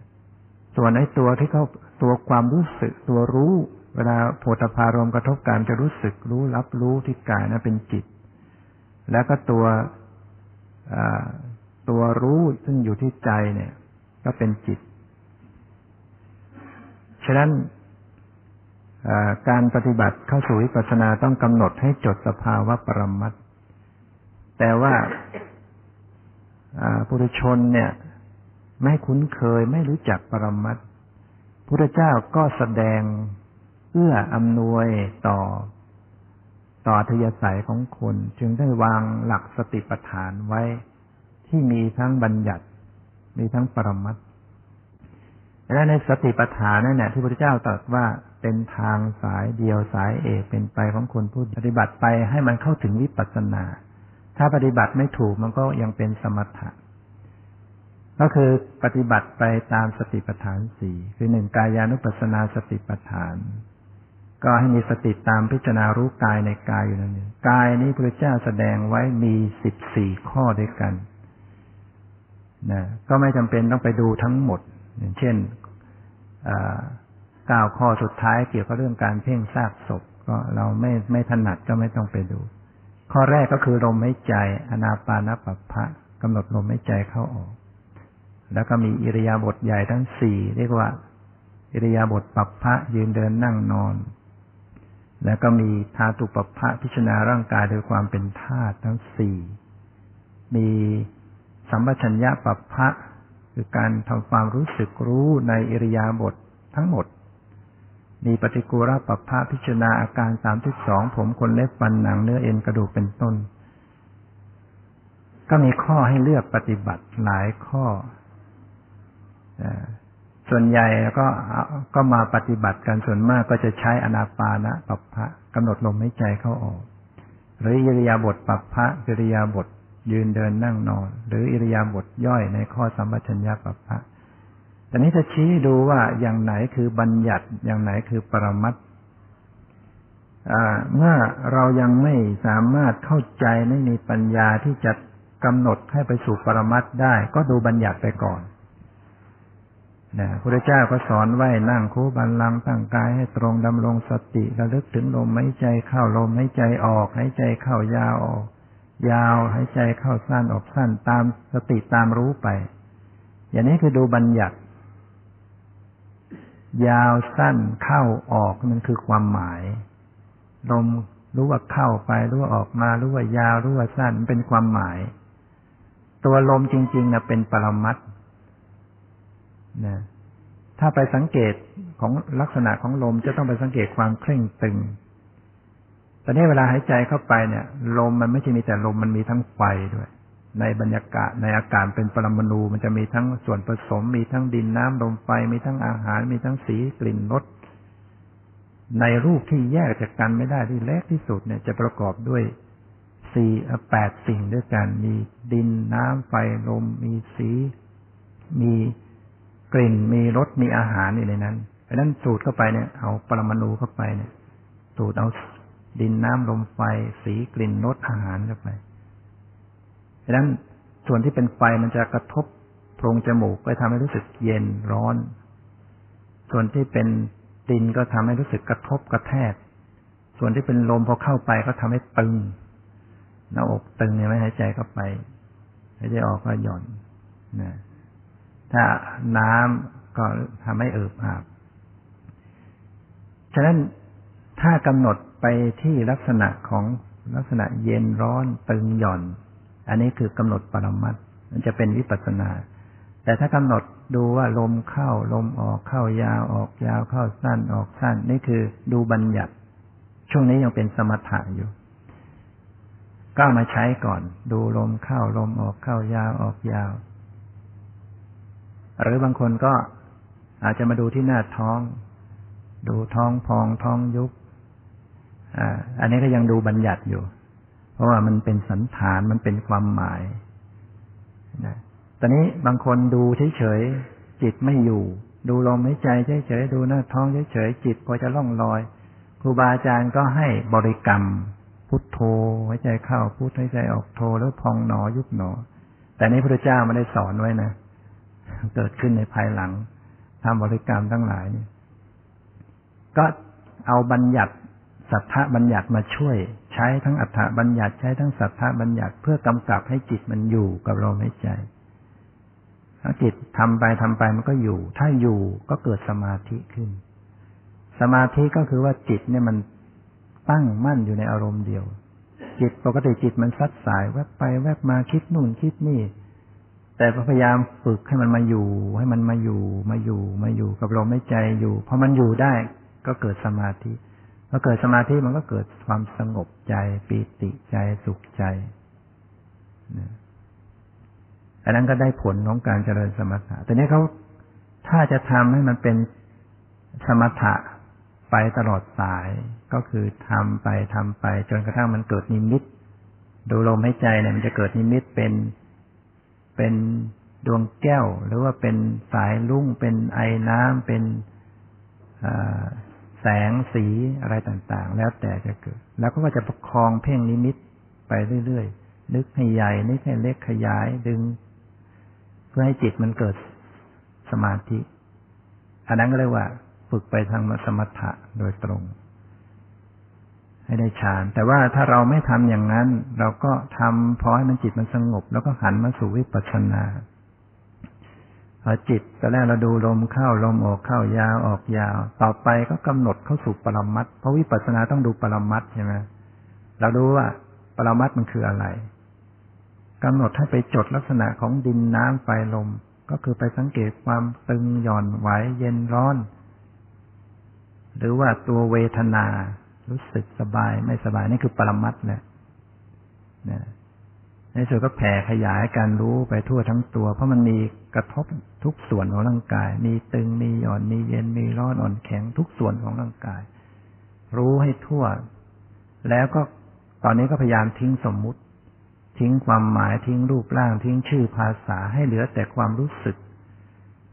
ส่วนไอ้ตัวที่เขาตัวความรู้สึกตัวรู้เวลาโผฏฐัพพารมณ์กระทบกันจะรู้สึกรู้รับรู้ที่กายนะเป็นจิตแล้วก็ตัวรู้ซึ่งอยู่ที่ใจเนี่ยก็เป็นจิตฉะนั้นการปฏิบัติเข้าสู่วิปัสสนาต้องกำหนดให้จดสภาวะปรมัตถ์แต่ว่าปุถุชนเนี่ยไม่คุ้นเคยไม่รู้จักปรมัตถ์พุทธเจ้าก็แสดงเอื้ออำนวยต่ออัธยาศัยของคนจึงได้วางหลักสติปัฏฐานไว้ที่มีทั้งบัญญัติมีทั้งปรมัตถ์และในสติปัฏฐานนั่นแหละที่พระพุทธเจ้าตรัสว่าเป็นทางสายเดียวสายเอกเป็นไปของคนผู้ปฏิบัติไปให้มันเข้าถึงวิปัสสนาถ้าปฏิบัติไม่ถูกมันก็ยังเป็นสมถะก็คือปฏิบัติไปตามสติปัฏฐานสี่คือหนึ่งกายานุปัสสนาสติปัฏฐานก็ให้มีสติตามพิจารณารู้กายในกายอยู่นั่นเองกายนี้พระเจ้าแสดงไว้มี14ข้อด้วยกันนะก็ไม่จำเป็นต้องไปดูทั้งหมดอย่างเช่น9ข้อสุดท้ายเกี่ยวกับเรื่องการเพ่งซากศพก็เราไม่ถนัดก็ไม่ต้องไปดูข้อแรกก็คือลมหายใจอานาปานสัมปะกำหนดลมหายใจเข้าออกแล้วก็มีอิริยาบถใหญ่ทั้ง4เรียกว่าอิริยาบถปัปพะยืนเดินนั่งนอนแล้วก็มีธาตุปัปพะพิจารณาร่างกายโดยความเป็นธาตุทั้ง4มีสัมปชัญญะปัปพะคือการทำความรู้สึกรู้ในอิริยาบถทั้งหมด มีปฏิกูลปัปพะพิจารณาอาการ32ผมขนเล็บฟันหนังเนื้อเอ็นกระดูกเป็นต้นก็มีข้อให้เลือกปฏิบัติหลายข้อส่วนใหญ่ก็มาปฏิบัติกันส่วนมากก็จะใช้อนาปานปัปพะกำหนดลมหายใจเข้าออกหรืออิริยาบถปัปพะอิริยาบถยืนเดินนั่งนอนหรืออิริยาบถย่อยในข้อสัมปชัญญะปัปพะแต่นี้จะชี้ดูว่าอย่างไหนคือบัญญัติอย่างไหนคือปรมัตถ์เมื่อเรายังไม่สามารถเข้าใจไม่มีปัญญาที่จะกำหนดให้ไปสู่ปรมัตถ์ได้ก็ดูบัญญัติไปก่อนนะพระพุทธเจ้าก็สอนไว้นั่งคู่บัลลังก์ตั้งกายให้ตรงดำรงสติระลึกถึงลมหายใจเข้าลมหายใจออกหายใจเข้ายาวออกยาวหายใจเข้าสั้นออกสั้นตามสติตามรู้ไปอย่างนี้คือดูบัญญัติยาวสั้นเข้าออกมันคือความหมายลมรู้ว่าเข้าไปรู้ว่าออกมารู้ว่ายาวรู้ว่าสั้นมันเป็นความหมายตัวลมจริงๆนะเป็นปรมัตถ์นะถ้าไปสังเกตของลักษณะของลมจะต้องไปสังเกตความเคร่งตึงตอนนี้เวลาหายใจเข้าไปเนี่ยลมมันไม่ใช่มีแต่ลมมันมีทั้งไฟด้วยในบรรยากาศในอากาศเป็นปรมาณูมันจะมีทั้งส่วนผสมมีทั้งดินน้ำลมไฟมีทั้งอาหารมีทั้งสีกลิ่นรสในรูปที่แยกจากกันไม่ได้ที่เล็กที่สุดเนี่ยจะประกอบด้วย8สิ่งด้วยกันมีดินน้ำไฟลมมีสีมีกลิ่นมีรสมีอาหารอยู่ในนั้นเพราะฉะนั้นสูดเข้าไปเนี่ยเอาปรมาณูเข้าไปเนี่ยสูดเอาดินน้ำลมไฟสีกลิ่นรสอาหารเข้าไปเพราะฉะนั้นส่วนที่เป็นไฟมันจะกระทบโพรงจมูกก็ทำให้รู้สึกเย็นร้อนส่วนที่เป็นดินก็ทำให้รู้สึกกระทบกระแทกส่วนที่เป็นลมพอเข้าไปก็ทำให้ตึงหน้าอกตึงเนี่ยไม่หายใจเข้าไปหายใจออกก็หย่อนนะถ้าน้ำก็ทำให้เอิบอาบฉะนั้นถ้ากำหนดไปที่ลักษณะของลักษณะเย็นร้อนตึงหย่อนอันนี้คือกำหนดปรมัตถ์มันจะเป็นวิปัสสนาแต่ถ้ากำหนดดูว่าลมเข้าลมออกเข้ายาวออกยาวเข้าสั้นออกสั้นนี่คือดูบัญญัติช่วงนี้ยังเป็นสมถะอยู่ก็มาใช้ก่อนดูลมเข้าลมออกเข้ายาวออกยาวหรือบางคนก็อาจจะมาดูที่หน้าท้องดูท้องพองท้องยุบอันนี้ก็ยังดูบัญญัติอยู่เพราะว่ามันเป็นสันฐานมันเป็นความหมายนะตอนนี้บางคนดูเฉยๆจิตไม่อยู่ดูลมหายใจเฉยๆดูหน้าท้องเฉยๆจิตพอจะล่องลอยครูบาอาจารย์ก็ให้บริกรรมพุทโธหายใจเข้าพุทหายใจออกโธแล้วพองหนอยุบหนอแต่นี้พระเจ้าไม่ได้สอนไว้นะเกิดขึ้นในภายหลังทำบริกรรมทั้งหลายนี่ก็เอาบัญญัติสัทธะบัญญัติมาช่วยใช้ทั้งอัฏฐบัญญัติใช้ทั้งสัทธะบัญญัติเพื่อกำกับให้จิตมันอยู่กับลมหายใจถ้าจิตทำไปมันก็อยู่ถ้าอยู่ก็เกิดสมาธิขึ้นสมาธิก็คือว่าจิตเนี่ยมันตั้งมั่นอยู่ในอารมณ์เดียวจิตปกติจิตมันซัดสายแวบไปแวบมาคิดนู่นคิดนี่แต่พยายามฝึกให้มันมาอยู่ให้มันมาอยู่กับลมหายใจอยู่พอมันอยู่ได้ก็เกิดสมาธิพอเกิดสมาธิมันก็เกิดความสงบใจปีติใจสุขใจนะอันนั้นก็ได้ผลของการเจริญสมถะแต่นี้เขาถ้าจะทำให้มันเป็นสมถะไปตลอดสายก็คือทำไปจนกระทั่งมันเกิดนิมิตดูลมหายใจเนี่ยมันจะเกิดนิมิตเป็นดวงแก้วหรือว่าเป็นสายลุ่งเป็นไอน้ำเป็นแสงสีอะไรต่างๆแล้วแต่จะเกิดแล้วก็จะประคองเพ่งนิมิตไปเรื่อยๆนึกให้ใหญ่นึกให้เล็กขยายดึงเพื่อให้จิตมันเกิดสมาธิอันนั้นก็เรียกว่าฝึกไปทางสมถะโดยตรงให้ได้ฌานแต่ว่าถ้าเราไม่ทำอย่างนั้นเราก็ทำพอให้มันจิตมันสงบแล้วก็หันมาสู่วิปัสสนาพอจิตตอนแรกเราดูลมเข้าลมออกเข้ายาวออกยาวต่อไปก็กำหนดเข้าสู่ปรมัตถ์เพราะวิปัสสนาต้องดูปรมัตถ์ใช่ไหมเราดูว่าปรมัตถ์มันคืออะไรกำหนดให้ไปจดลักษณะของดินน้ำไฟลมก็คือไปสังเกตความตึงหย่อนไหวเย็นร้อน หรือว่าตัวเวทนารู้สึกสบายไม่สบายนี่คือปรมัตถ์นะในส่วนก็แผ่ขยายการรู้ไปทั่วทั้งตัวเพราะมันมีกระทบทุกส่วนของร่างกายมีตึงมีหย่อนมีเย็นมีร้อนอ่อนแข็งทุกส่วนของร่างกายรู้ให้ทั่วแล้วก็ตอนนี้ก็พยายามทิ้งสมมุติทิ้งความหมายทิ้งรูปร่างทิ้งชื่อภาษาให้เหลือแต่ความรู้สึก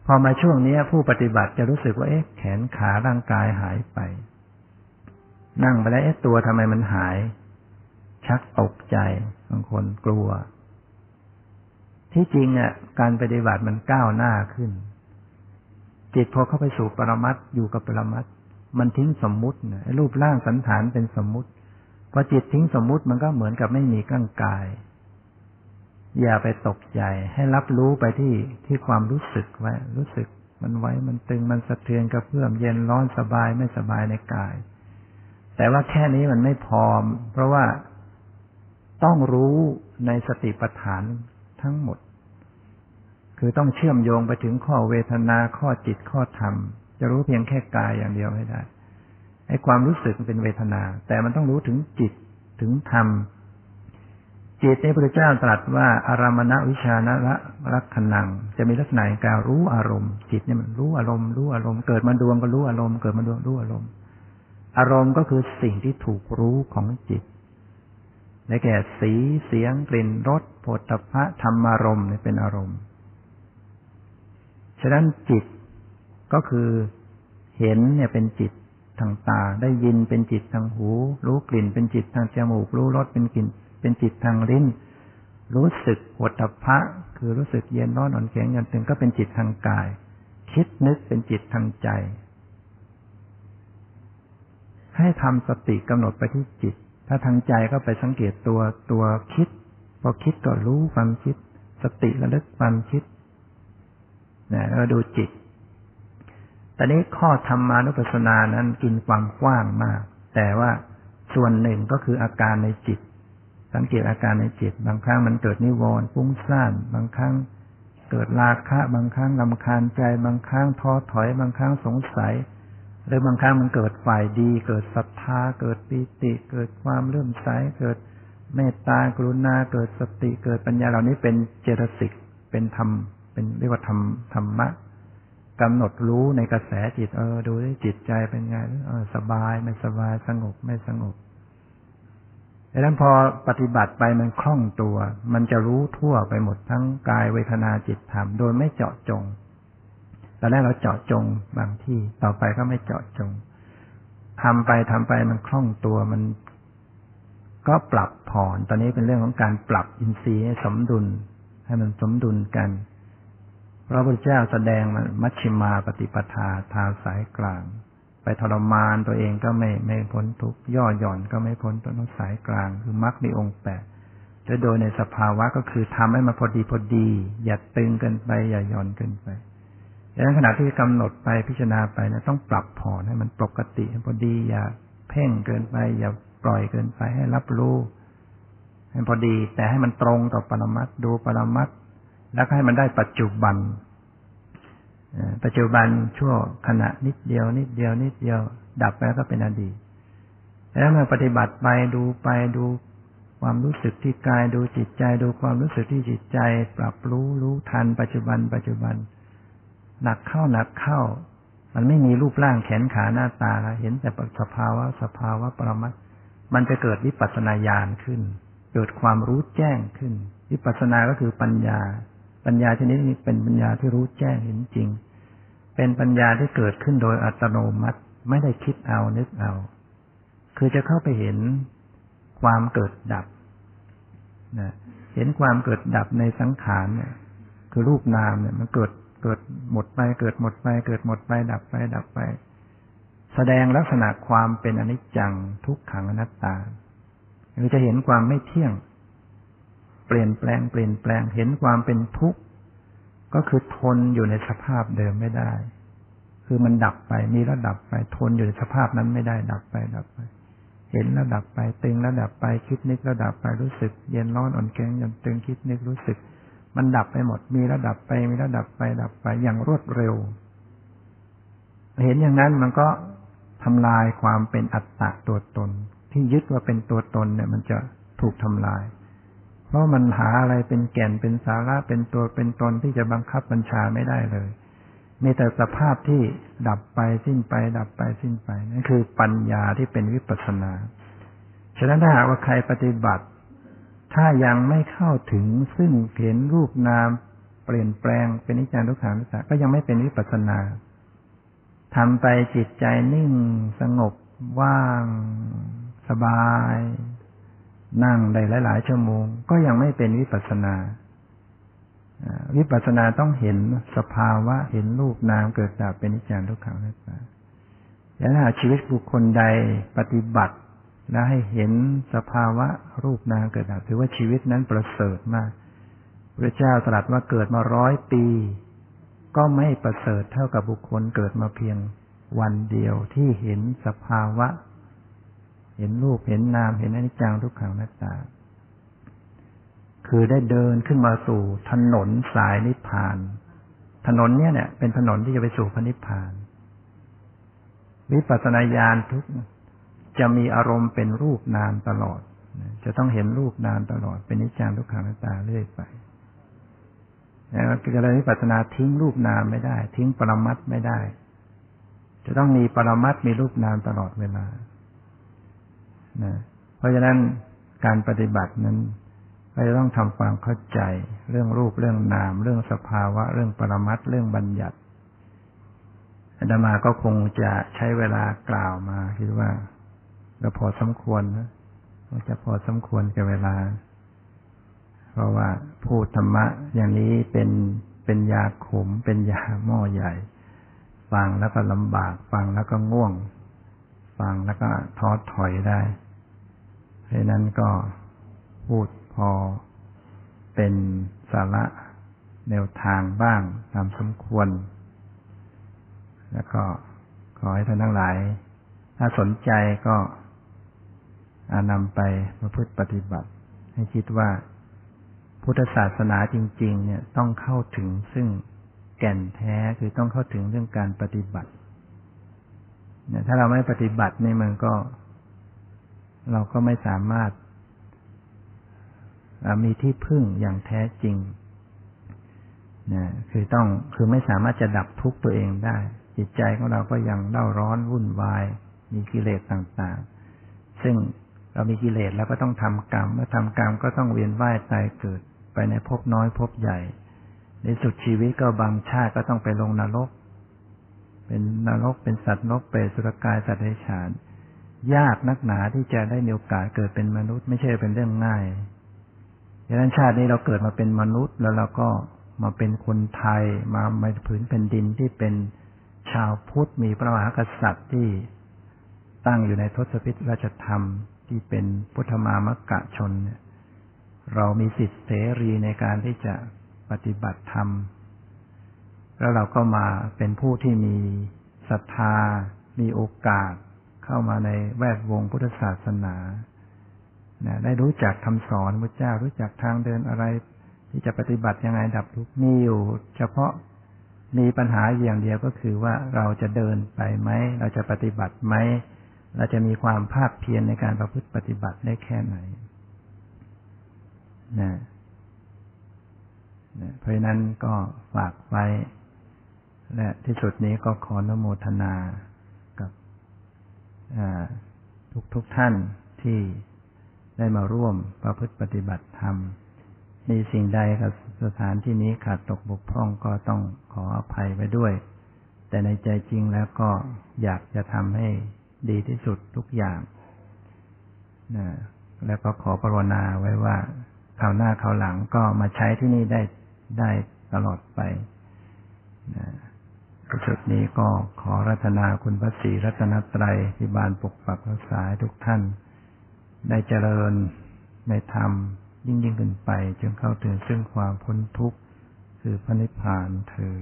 พอมาช่วงนี้ผู้ปฏิบัติจะรู้สึกว่าแขนขาร่างกายหายไปนั่งไปแล้วตัวทำไมมันหายชักตกใจบางคนกลัวที่จริงการปฏิบัติมันก้าวหน้าขึ้นจิตพอเข้าไปสู่ปรมัตถ์อยู่กับปรมัตถ์มันทิ้งสมมุติรูปร่างสันฐานเป็นสมมุติพอจิตทิ้งสมมุติมันก็เหมือนกับไม่มีร่างกายอย่าไปตกใจให้รับรู้ไปที่ความรู้สึกไว้รู้สึกมันไว้มันตึงมันสะเทือนกระเพื่อมเย็นร้อนสบายไม่สบายในกายแต่ว่าแค่นี้มันไม่พอเพราะว่าต้องรู้ในสติปัฏฐานทั้งหมดคือต้องเชื่อมโยงไปถึงข้อเวทนาข้อจิตข้อธรรมจะรู้เพียงแค่กายอย่างเดียวไม่ได้ไอ้ความรู้สึกเป็นเวทนาแต่มันต้องรู้ถึงจิตถึงธรรมจิตในพระพุทธเจ้าตรัสว่าอารามณวิชานะลักขณังจะมีลักษณะการรู้อารมณ์จิตเนี่ยมันรู้อารมณ์รู้อารมณ์เกิดมาดวงก็รู้อารมณ์เกิดมาดวงรู้อารมณ์อารมณ์ก็คือสิ่งที่ถูกรู้ของจิตได้แก่สีเสียงกลิ่นรสโผฏฐัพพะธรรมารมณ์เป็นอารมณ์ฉะนั้นจิตก็คือเห็นเนี่ยเป็นจิตทางตาได้ยินเป็นจิตทางหูรู้กลิ่นเป็นจิตทางจมูกรู้รสเป็นกลิ่นเป็นจิตทางลิ้นรู้สึกโผฏฐัพพะคือรู้สึกเย็นร้อนอ่อนแข็งอย่างตึงก็เป็นจิตทางกายคิดนึกเป็นจิตทางใจให้ทำสติกำหนดไปที่จิตถ้าทางใจก็ไปสังเกตตัวคิดพอคิดก็รู้ความคิดสติระลึกความคิดนะแล้วดูจิตตอนนี้ข้อธรรมานุปัสสนานั้นกินความกว้างมากแต่ว่าส่วนหนึ่งก็คืออาการในจิตสังเกตอาการในจิตบางครั้งมันเกิดนิวรณ์ฟุ้งซ่านบางครั้งเกิดราคะบางครั้งรำคาญใจบางครั้งท้อถอยบางครั้งสงสัยหรือบางครั้งมันเกิดฝ่ายดีเกิดศรัทธาเกิดปิติเกิดความเลื่อมใสเกิดเมตตากรุณาเกิดสติเกิดปัญญาเหล่านี้เป็นเจตสิกเป็นธรรมเป็นเรียกว่าธรรมะกำหนดรู้ในกระแสจิตดูได้จิตใจเป็นไงสบายไม่สบายสงบไม่สงบดังนั้นพอปฏิบัติไปมันคล่องตัวมันจะรู้ทั่วไปหมดทั้งกายเวทนาจิตธรรมโดยไม่เจาะจงตอนแรกเราเจาะจงบางที่ต่อไปก็ไม่เจาะจงทำไปมันคล่องตัวมันก็ปรับถอนตอนนี้เป็นเรื่องของการปรับอินทรีย์ให้สมดุลให้มันสมดุลกันพระพุทธเจ้าแสดงมัชฌิมาปฏิปทาทางสายกลางไปทรมานตัวเองก็ไม่พ้นทุกข์ย่อหย่อนก็ไม่พ้นต้นสายกลางคือมรรคในองค์ 8โดยในสภาวะก็คือทำให้มันพอดีอย่าตึงเกินไปอย่าหย่อนเกินไปดังนั้นขณะที่กำหนดไปพิจารณาไปนะต้องปรับผ่อนให้มันปกติพอดีอย่าเพ่งเกินไปอย่าปล่อยเกินไปให้รับรู้ให้พอดีแต่ให้มันตรงต่อปรมัตถ์ดูปรมัตถ์แล้วให้มันได้ปัจจุบันชั่วขณะนิดเดียวดับไปก็เป็นอดีตแล้วมาปฏิบัติไปดูความรู้สึกที่กายดูจิตใจดูความรู้สึกที่จิตใจปรับรู้ทันปัจจุบันหนักเข้ามันไม่มีรูปร่างแขนขาหน้าตาเห็นแต่สภาวะปรมัตถ์มันจะเกิดวิปัสสนาญาณขึ้นเกิดความรู้แจ้งขึ้นวิปัสสนาก็คือปัญญาชนิดนี้เป็นปัญญาที่รู้แจ้งเห็นจริงเป็นปัญญาที่เกิดขึ้นโดยอัตโนมัติไม่ได้คิดเอานึกเอาคือจะเข้าไปเห็นความเกิดดับนะเห็นความเกิดดับในสังขารเนี่ยคือรูปนามเนี่ยมันเกิดหมดไปเกิดหมดไปเกิดหมดไปดับไปแสดงลักษณะความเป็นอนิจจังทุกขังอนัตตาเราจะเห็นความไม่เที่ยงเปลี่ยนแปลงเห็นความเป็นทุกข์ก็คือทนอยู่ในสภาพเดิมไม่ได้คือมันดับไปมีแล้วดับไปทนอยู่ในสภาพนั้นไม่ได้ดับไปเห็นแล้วดับไปตึงแล้วดับไปคิดนึกแล้วดับไปรู้สึกเย็นร้อนอ่อนแข็งหย่อนตึงคิดนึกรู้สึกมันดับไปหมดมีแล้วดับไปมีแล้วดับไปอย่างรวดเร็วเห็นอย่างนั้นมันก็ท ำลายความเป็นอัตตะตัวตนที่ยึดว่าเป็นตัวตนเนี่ยมันจะถูกทำลายเพราะมันหาอะไรเป็นแก่นเป็นสาระเป็นตัวเป็นตนที่จะบังคับบัญชาไม่ได้เลยมีแต่สภาพที่ดับไปสิ้นไปดับไปสิ้นไปนั่นคือปัญญาที่เป็นวิปัสสนาฉะนั้นถ้าหากว่าใครปฏิบัติถ้ายังไม่เข้าถึงซึ่งเห็นรูปนามเปลี่ยนแปลงเป็นนิจจังทุกขังอนัตตาก็ยังไม่เป็นวิปัสสนาทำไปจิตใจนิ่งสงบว่างสบายนั่งได้หลายๆชั่วโมงก็ยังไม่เป็นวิปัสสนาวิปัสสนาต้องเห็นสภาวะเห็นรูปนามเกิดดับเป็นนิจจังทุกขังอนัตตาและถ้าชีวิตบุคคลใดปฏิบัติและให้เห็นสภาวะรูปนามเกิดดับถือว่าชีวิตนั้นประเสริฐมากพระเจ้าตรัสว่าเกิดมา100 ปีก็ไม่ประเสริฐเท่ากับบุคคลเกิดมาเพียงวันเดียวที่เห็นสภาวะเห็นรูปเห็นนามเห็นอนิจจังทุกขังอนัตตาคือได้เดินขึ้นมาสู่ถนนสายนิพพานถนนเนี้ยเนี่ยเป็นถนนที่จะไปสู่พระนิพพานวิปัสสนาญาณทุกจะมีอารมณ์เป็นรูปนามตลอดจะต้องเห็นรูปนามตลอดเป็นนิจจังทุกขังอนัตตาเรื่อยไปนะครับการวิปัสสนาทิ้งรูปนามไม่ได้ทิ้งปรมัตถ์ไม่ได้จะต้องมีปรมัตถ์มีรูปนามตลอดเวลานะเพราะฉะนั้นการปฏิบัตินั้นเราจะต้องทำความเข้าใจเรื่องรูปเรื่องนามเรื่องสภาวะเรื่องปรมัตถ์เรื่องบัญญัติอาตมาก็คงจะใช้เวลากล่าวมาคิดว่าก็พอสมควรนะมันจะพอสมควรกับเวลาเพราะว่าพูดธรรมะอย่างนี้เป็นยาขมเป็นยาหม้อใหญ่ฟังแล้วก็ลำบากฟังแล้วก็ง่วงฟังแล้วก็ท้อถอยได้เพราะนั้นก็พูดพอเป็นสาระแนวทางบ้างตามสมควรแล้วก็ขอให้ท่านทั้งหลายถ้าสนใจก็นำไปประพฤติปฏิบัติให้คิดว่าพุทธศาสนาจริงๆเนี่ยต้องเข้าถึงซึ่งแก่นแท้คือต้องเข้าถึงเรื่องการปฏิบัติเนี่ยถ้าเราไม่ปฏิบัติเนี่ยมันก็เราก็ไม่สามารถมีที่พึ่งอย่างแท้จริงนะคือไม่สามารถจะดับทุกข์ตัวเองได้จิตใจของเราก็ยังเร่าร้อนวุ่นวายมีกิเลสต่างๆซึ่งเรามีกิเลสแล้วก็ต้องทำกรรมเมื่อทำกรรมก็ต้องเวียนว่ายตายเกิดไปในภพน้อยภพใหญ่ในสุดชีวิตก็บางชาติก็ต้องไปลงนรกเป็นนรกเป็นสัตว์นกเปรตสุรกายสัตว์เดรัจฉานยากนักหนาที่จะได้มีโอกาสเกิดเป็นมนุษย์ไม่ใช่เป็นเรื่องง่ายดังนั้นชาตินี้เราเกิดมาเป็นมนุษย์แล้วเราก็มาเป็นคนไทยมาในพื้นแผ่นดินที่เป็นชาวพุทธมีพระมหากษัตริย์ที่ตั้งอยู่ในทศพิธราชธรรมที่เป็นพุทธมามกะชนเรามีสิทธิเสรีในการที่จะปฏิบัติธรรมแล้วเราก็มาเป็นผู้ที่มีศรัทธามีโอกาสเข้ามาในแวดวงพุทธศาสนาได้รู้จักคำสอนพระเจ้ารู้จักทางเดินอะไรที่จะปฏิบัติยังไงดับทุกข์มีอยู่เฉพาะมีปัญหาอย่างเดียวก็คือว่าเราจะเดินไปไหมเราจะปฏิบัติไหมเราจะมีความภาคเพียรในการประพฤติปฏิบัติได้แค่ไหนนะเพราะฉะนั้นก็ฝากไว้และที่สุดนี้ก็ขออนุโมทนากับทุกท่านที่ได้มาร่วมประพฤติปฏิบัติธรรมในสิ่งใดกับสถานที่นี้ขาดตกบกพร่องก็ต้องขออภัยไว้ด้วยแต่ในใจจริงแล้วก็อยากจะทำให้ดีที่สุดทุกอย่างนะแล้วก็ขอปรารถนาไว้ว่าคราวหน้าคราวหลังก็มาใช้ที่นี่ได้ตลอดไปนะจุดนี้ก็ขอรัตนาคุณพระศรีรัตนตรัยที่บานปกปักรักษาทุกท่านได้เจริญในธรรมยิ่งขึ้นไปจนเข้าถึงซึ่งความพ้นทุกข์คือพระนิพพานเถิด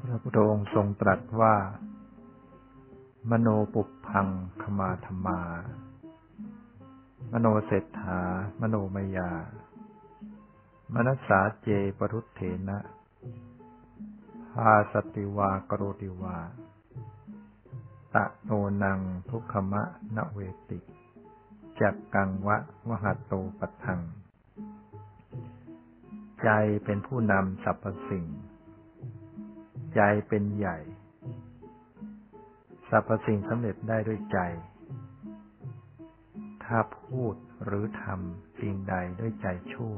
พระพุทธองค์ทรงตรัสว่ามโนปุพพังขมาธรรมามโนเศรษฐามโนมยามนัสสาเจปรุทเถนะ าสติวากโรติวาตะโนนังทุกขมะนะเวติจักกังวะวหโตปัฏฐังใจเป็นผู้นำสรรพสิ่งใจเป็นใหญ่สรรพสิ่งสำเร็จได้ด้วยใจถ้าพูดหรือทำสิ่งใดด้วยใจชั่ว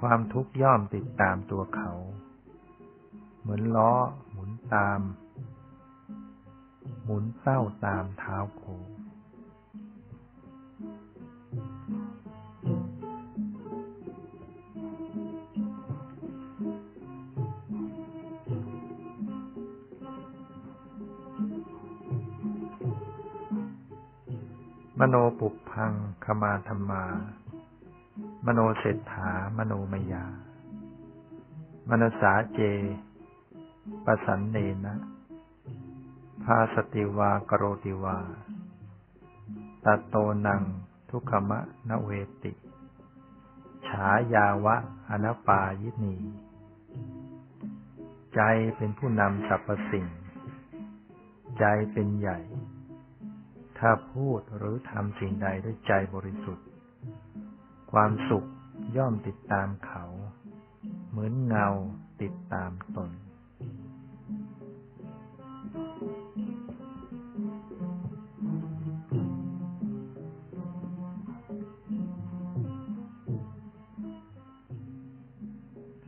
ความทุกข์ย่อมติดตามตัวเขาเหมือนล้อหมุนตามหมุนเต้าตามเท้าโคมโนปุพพังขมาธรรมามโนเศรษฐามโนมยามนสาเจปสันเนนะภาสติวากโรติวาตะโตนังทุกขมะนะเวติฉายาวะอนัปปายนีใจเป็นผู้นำสรรพสิ่งใจเป็นใหญ่ถ้าพูดหรือทำสิ่งใดด้วยใจบริสุทธิ์ความสุขย่อมติดตามเขาเหมือนเงาติดตามตน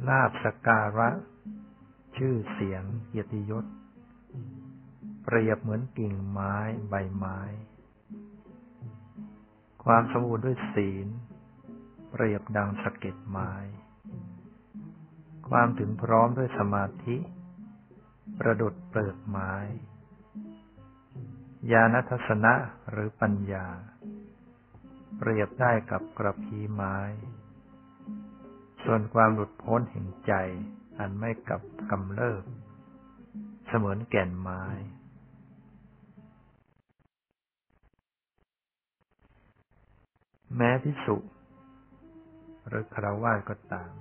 ลาภสักการะชื่อเสียงเกียรติยศเปรียบเหมือนกิ่งไม้ใบไม้ความสมบูรณ์ด้วยศีลเปรียบดังสะเก็ดไม้ความถึงพร้อมด้วยสมาธิประดุจเปลือกไม้ญาณทัศนะหรือปัญญาเปรียบได้กับกระพี้ไม้ส่วนความหลุดพ้นแห่งใจอันไม่กับกำเริบเสมือนแก่นไม้แม้ภิกษุหรือฆราวาสก็ตาม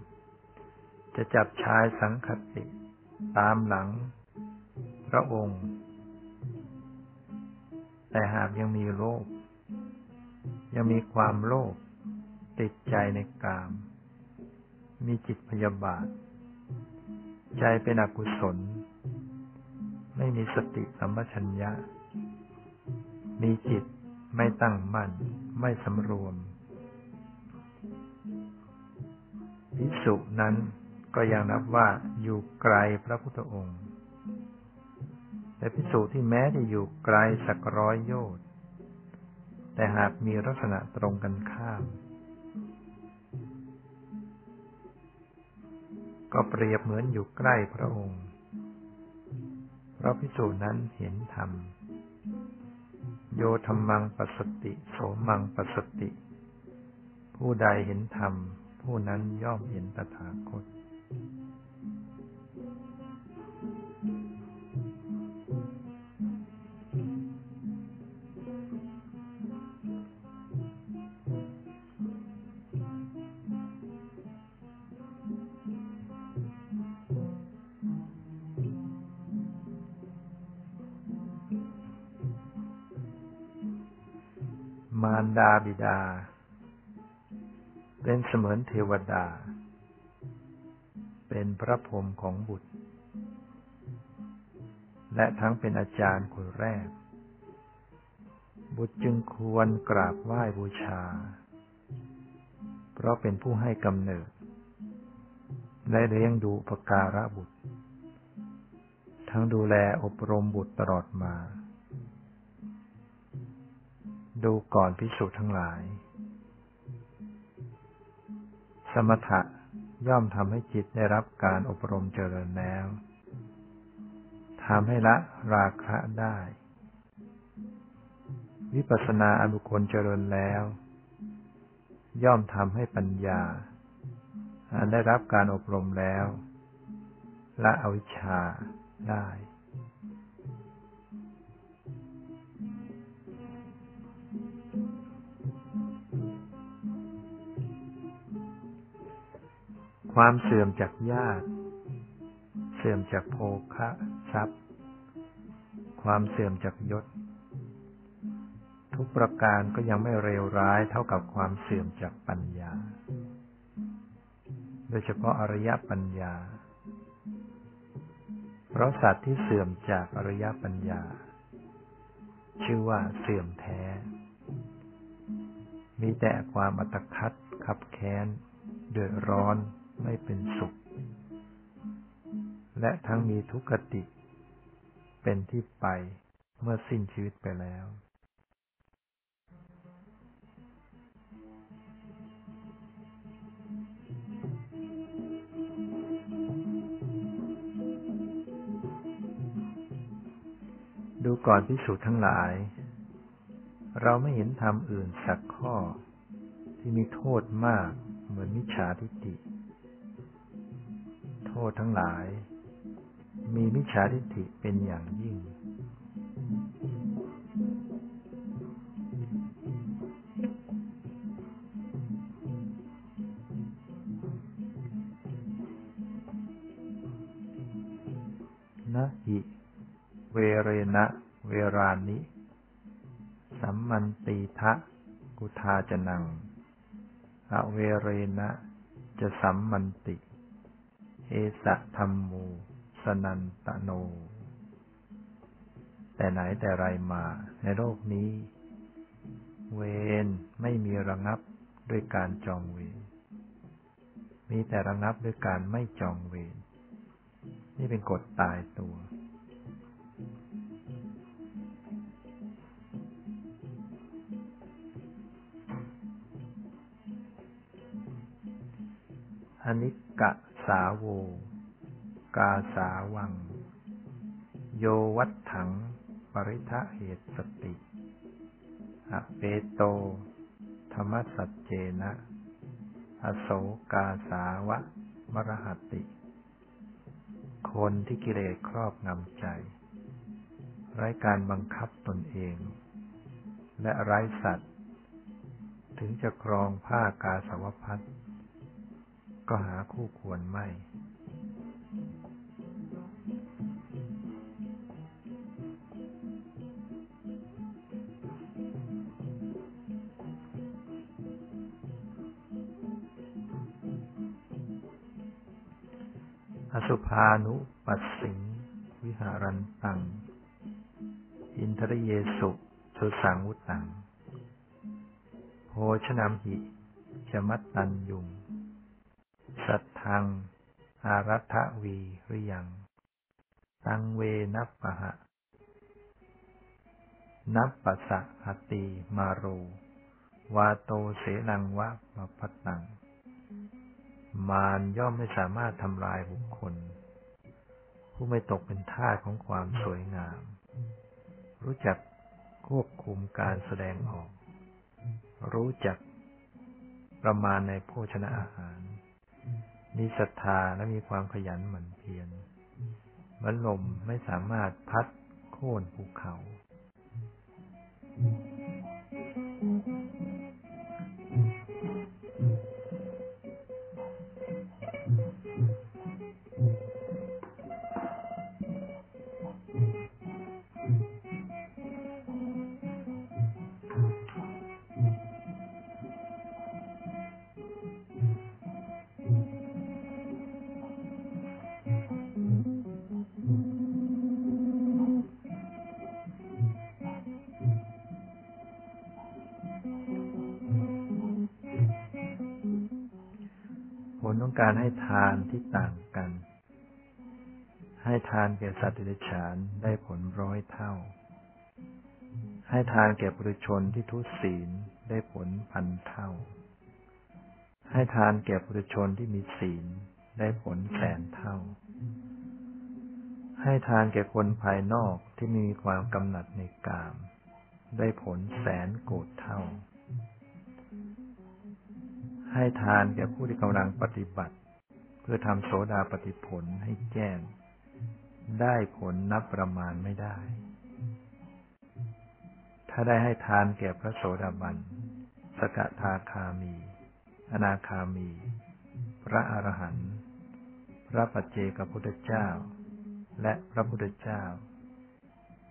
จะจับชายสังคติตามหลังพระองค์แต่หากยังมีโลภยังมีความโลภติดใจในกามมีจิตพยาบาทใจเป็นอกุศลไม่มีสติสัมปชัญญะมีจิตไม่ตั้งมั่นไม่สำรวมภิกษุนั้นก็ยังนับว่าอยู่ไกลพระพุทธองค์แต่ภิกษุที่แม้จะอยู่ไกลสักร้อยโยชน์แต่หากมีลักษณะตรงกันข้ามก็เปรียบเหมือนอยู่ใกล้พระองค์เพราะภิกษุนั้นเห็นธรรมโยธัมมังปัสสติโสมังปัสสติผู้ใดเห็นธรรมผู้นั้นย่อมเห็นตถาคตมารดาบิดาเป็นเสมือนเทวดาเป็นพระพรหมของบุตรและทั้งเป็นอาจารย์คนแรกบุตรจึงควรกราบไหว้บูชาเพราะเป็นผู้ให้กำเนิดและเลี้ยงดูอุปการะบุตรทั้งดูแลอบรมบุตรตลอดมาดูก่อนภิกษุทั้งหลายสมถะย่อมทำให้จิตได้รับการอบรมเจริญแล้วทำให้ละราคะได้วิปัสสนาอันบุคคลเจริญแล้วย่อมทำให้ปัญญาอันได้รับการอบรมแล้วละอวิชชาได้ความเสื่อมจากญาติ เสื่อมจากโภคะทรัพย์ความเสื่อมจากยศทุกประการก็ยังไม่เลวร้ายเท่ากับความเสื่อมจากปัญญาโดยเฉพาะอริยปัญญาเพราะสัตว์ที่เสื่อมจากอริยปัญญาชื่อว่าเสื่อมแท้มีแต่ความอัตคัดคับแค้นเดือดร้อนไม่เป็นสุขและทั้งมีทุกขติเป็นที่ไปเมื่อสิ้นชีวิตไปแล้วดูก่อนภิกษุทั้งหลายเราไม่เห็นธรรมอื่นสักข้อที่มีโทษมากเหมือนมิจฉาทิฏฐิโทษทั้งหลายมีมิจฉาทิฏฐิเป็นอย่างยิ่งนะหิเวเรนะเวรานิสัมมันติทะกุทาจนังอเวเรนะจะสัมมันติเอสะธัมโมสนันตโนแต่ไหนแต่ไรมาในโลกนี้เวรไม่มีระงับด้วยการจองเวรมีแต่ระงับด้วยการไม่จองเวรนี่เป็นกฎตายตัวอนิกกสาโวกาสาวังโยวัฏถังปริทะเหตุสติอเปโตธรรมสัจเจนะอโสกาสาวะมรหติคนที่กิเลสครอบงำใจไร้การบังคับตนเองและไร้สัตว์ถึงจะครองผ้ากาสาวพัสสก็หาคู่ควรไม่อสุภานุปัสสิงวิหารันตังอินทริเยสุสุสังวุตังโภชนามหิจมัตตัญยุงสัทธังอารัทธวีริยังตังเวนัปปะหะนัปปะสะหติมาโรวาโตเสนังวะมะพัตตังมารย่อมไม่สามารถทำลายบุคคลผู้ไม่ตกเป็นทาสของความสวยงามรู้จักควบคุมการแสดงออกรู้จักประมาณในโภชนะอาหารมีศรัทธาและมีความขยันหมั่นเพียรเหมือนลมไม่สามารถพัดโค่นภูเขาการให้ทานที่ต่างกันให้ทานแก่สัตว์เดรัจฉานได้ผลร้อยเท่าให้ทานแก่ปุถุชนที่ทุศีลได้ผลพันเท่าให้ทานแก่ปุถุชนที่มีศีลได้ผลแสนเท่าให้ทานแก่คนภายนอกที่มีความกำหนัดในกามได้ผลแสนโกฏเท่าให้ทานแก่ผู้ที่กำลังปฏิบัติเพื่อทำโสดาปัตติผลให้แจ้งได้ผลนับประมาณไม่ได้ถ้าได้ให้ทานแก่พระโสดาบันสกทาคามีอนาคามีพระอรหันต์พ พระปัจเจกพุทธเจ้าและพระพุทธเจ้า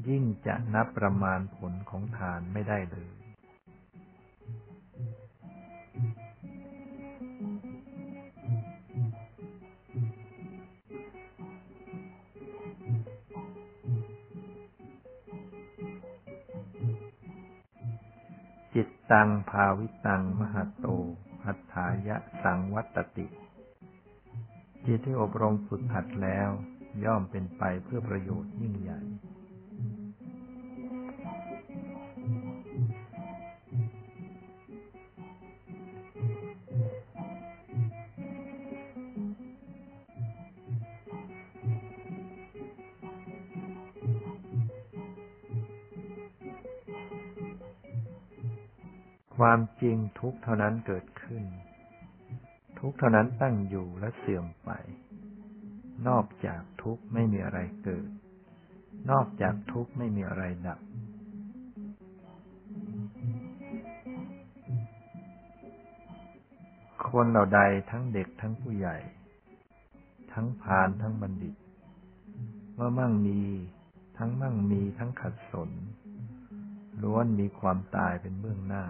ยิ่งจะนับประมาณผลของทานไม่ได้เลยจิตตังภาวิตังมหตโตหัตถายะสังวัตติจิตที่อบรมฝึกหัดแล้วย่อมเป็นไปเพื่อประโยชน์ยิ่งใหญ่ความจริงทุกข์เท่านั้นเกิดขึ้นทุกข์เท่านั้นตั้งอยู่และเสื่อมไปนอกจากทุกข์ไม่มีอะไรเกิดนอกจากทุกข์ไม่มีอะไรดับคนเหล่าใดทั้งเด็กทั้งผู้ใหญ่ทั้งพาลทั้งบัณฑิตว่ามั่งมีทั้งมั่งมีทั้งขัดสนล้วนมีความตายเป็นเบื้องหน้า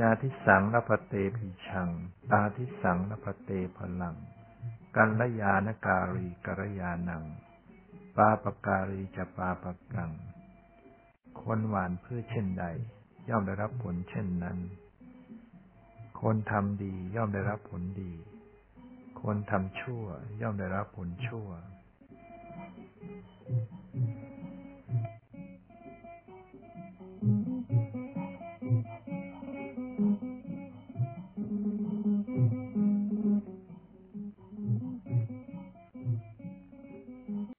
ยาทิสังนภเตปิชังตาทิสังนภเตพลังกัลยาณการีกัลยาณังปาปการีจะปาปกังคนหว่านพืชเช่นใดย่อมได้รับผลเช่นนั้นคนทำดีย่อมได้รับผลดีคนทำชั่วย่อมได้รับผลชั่ว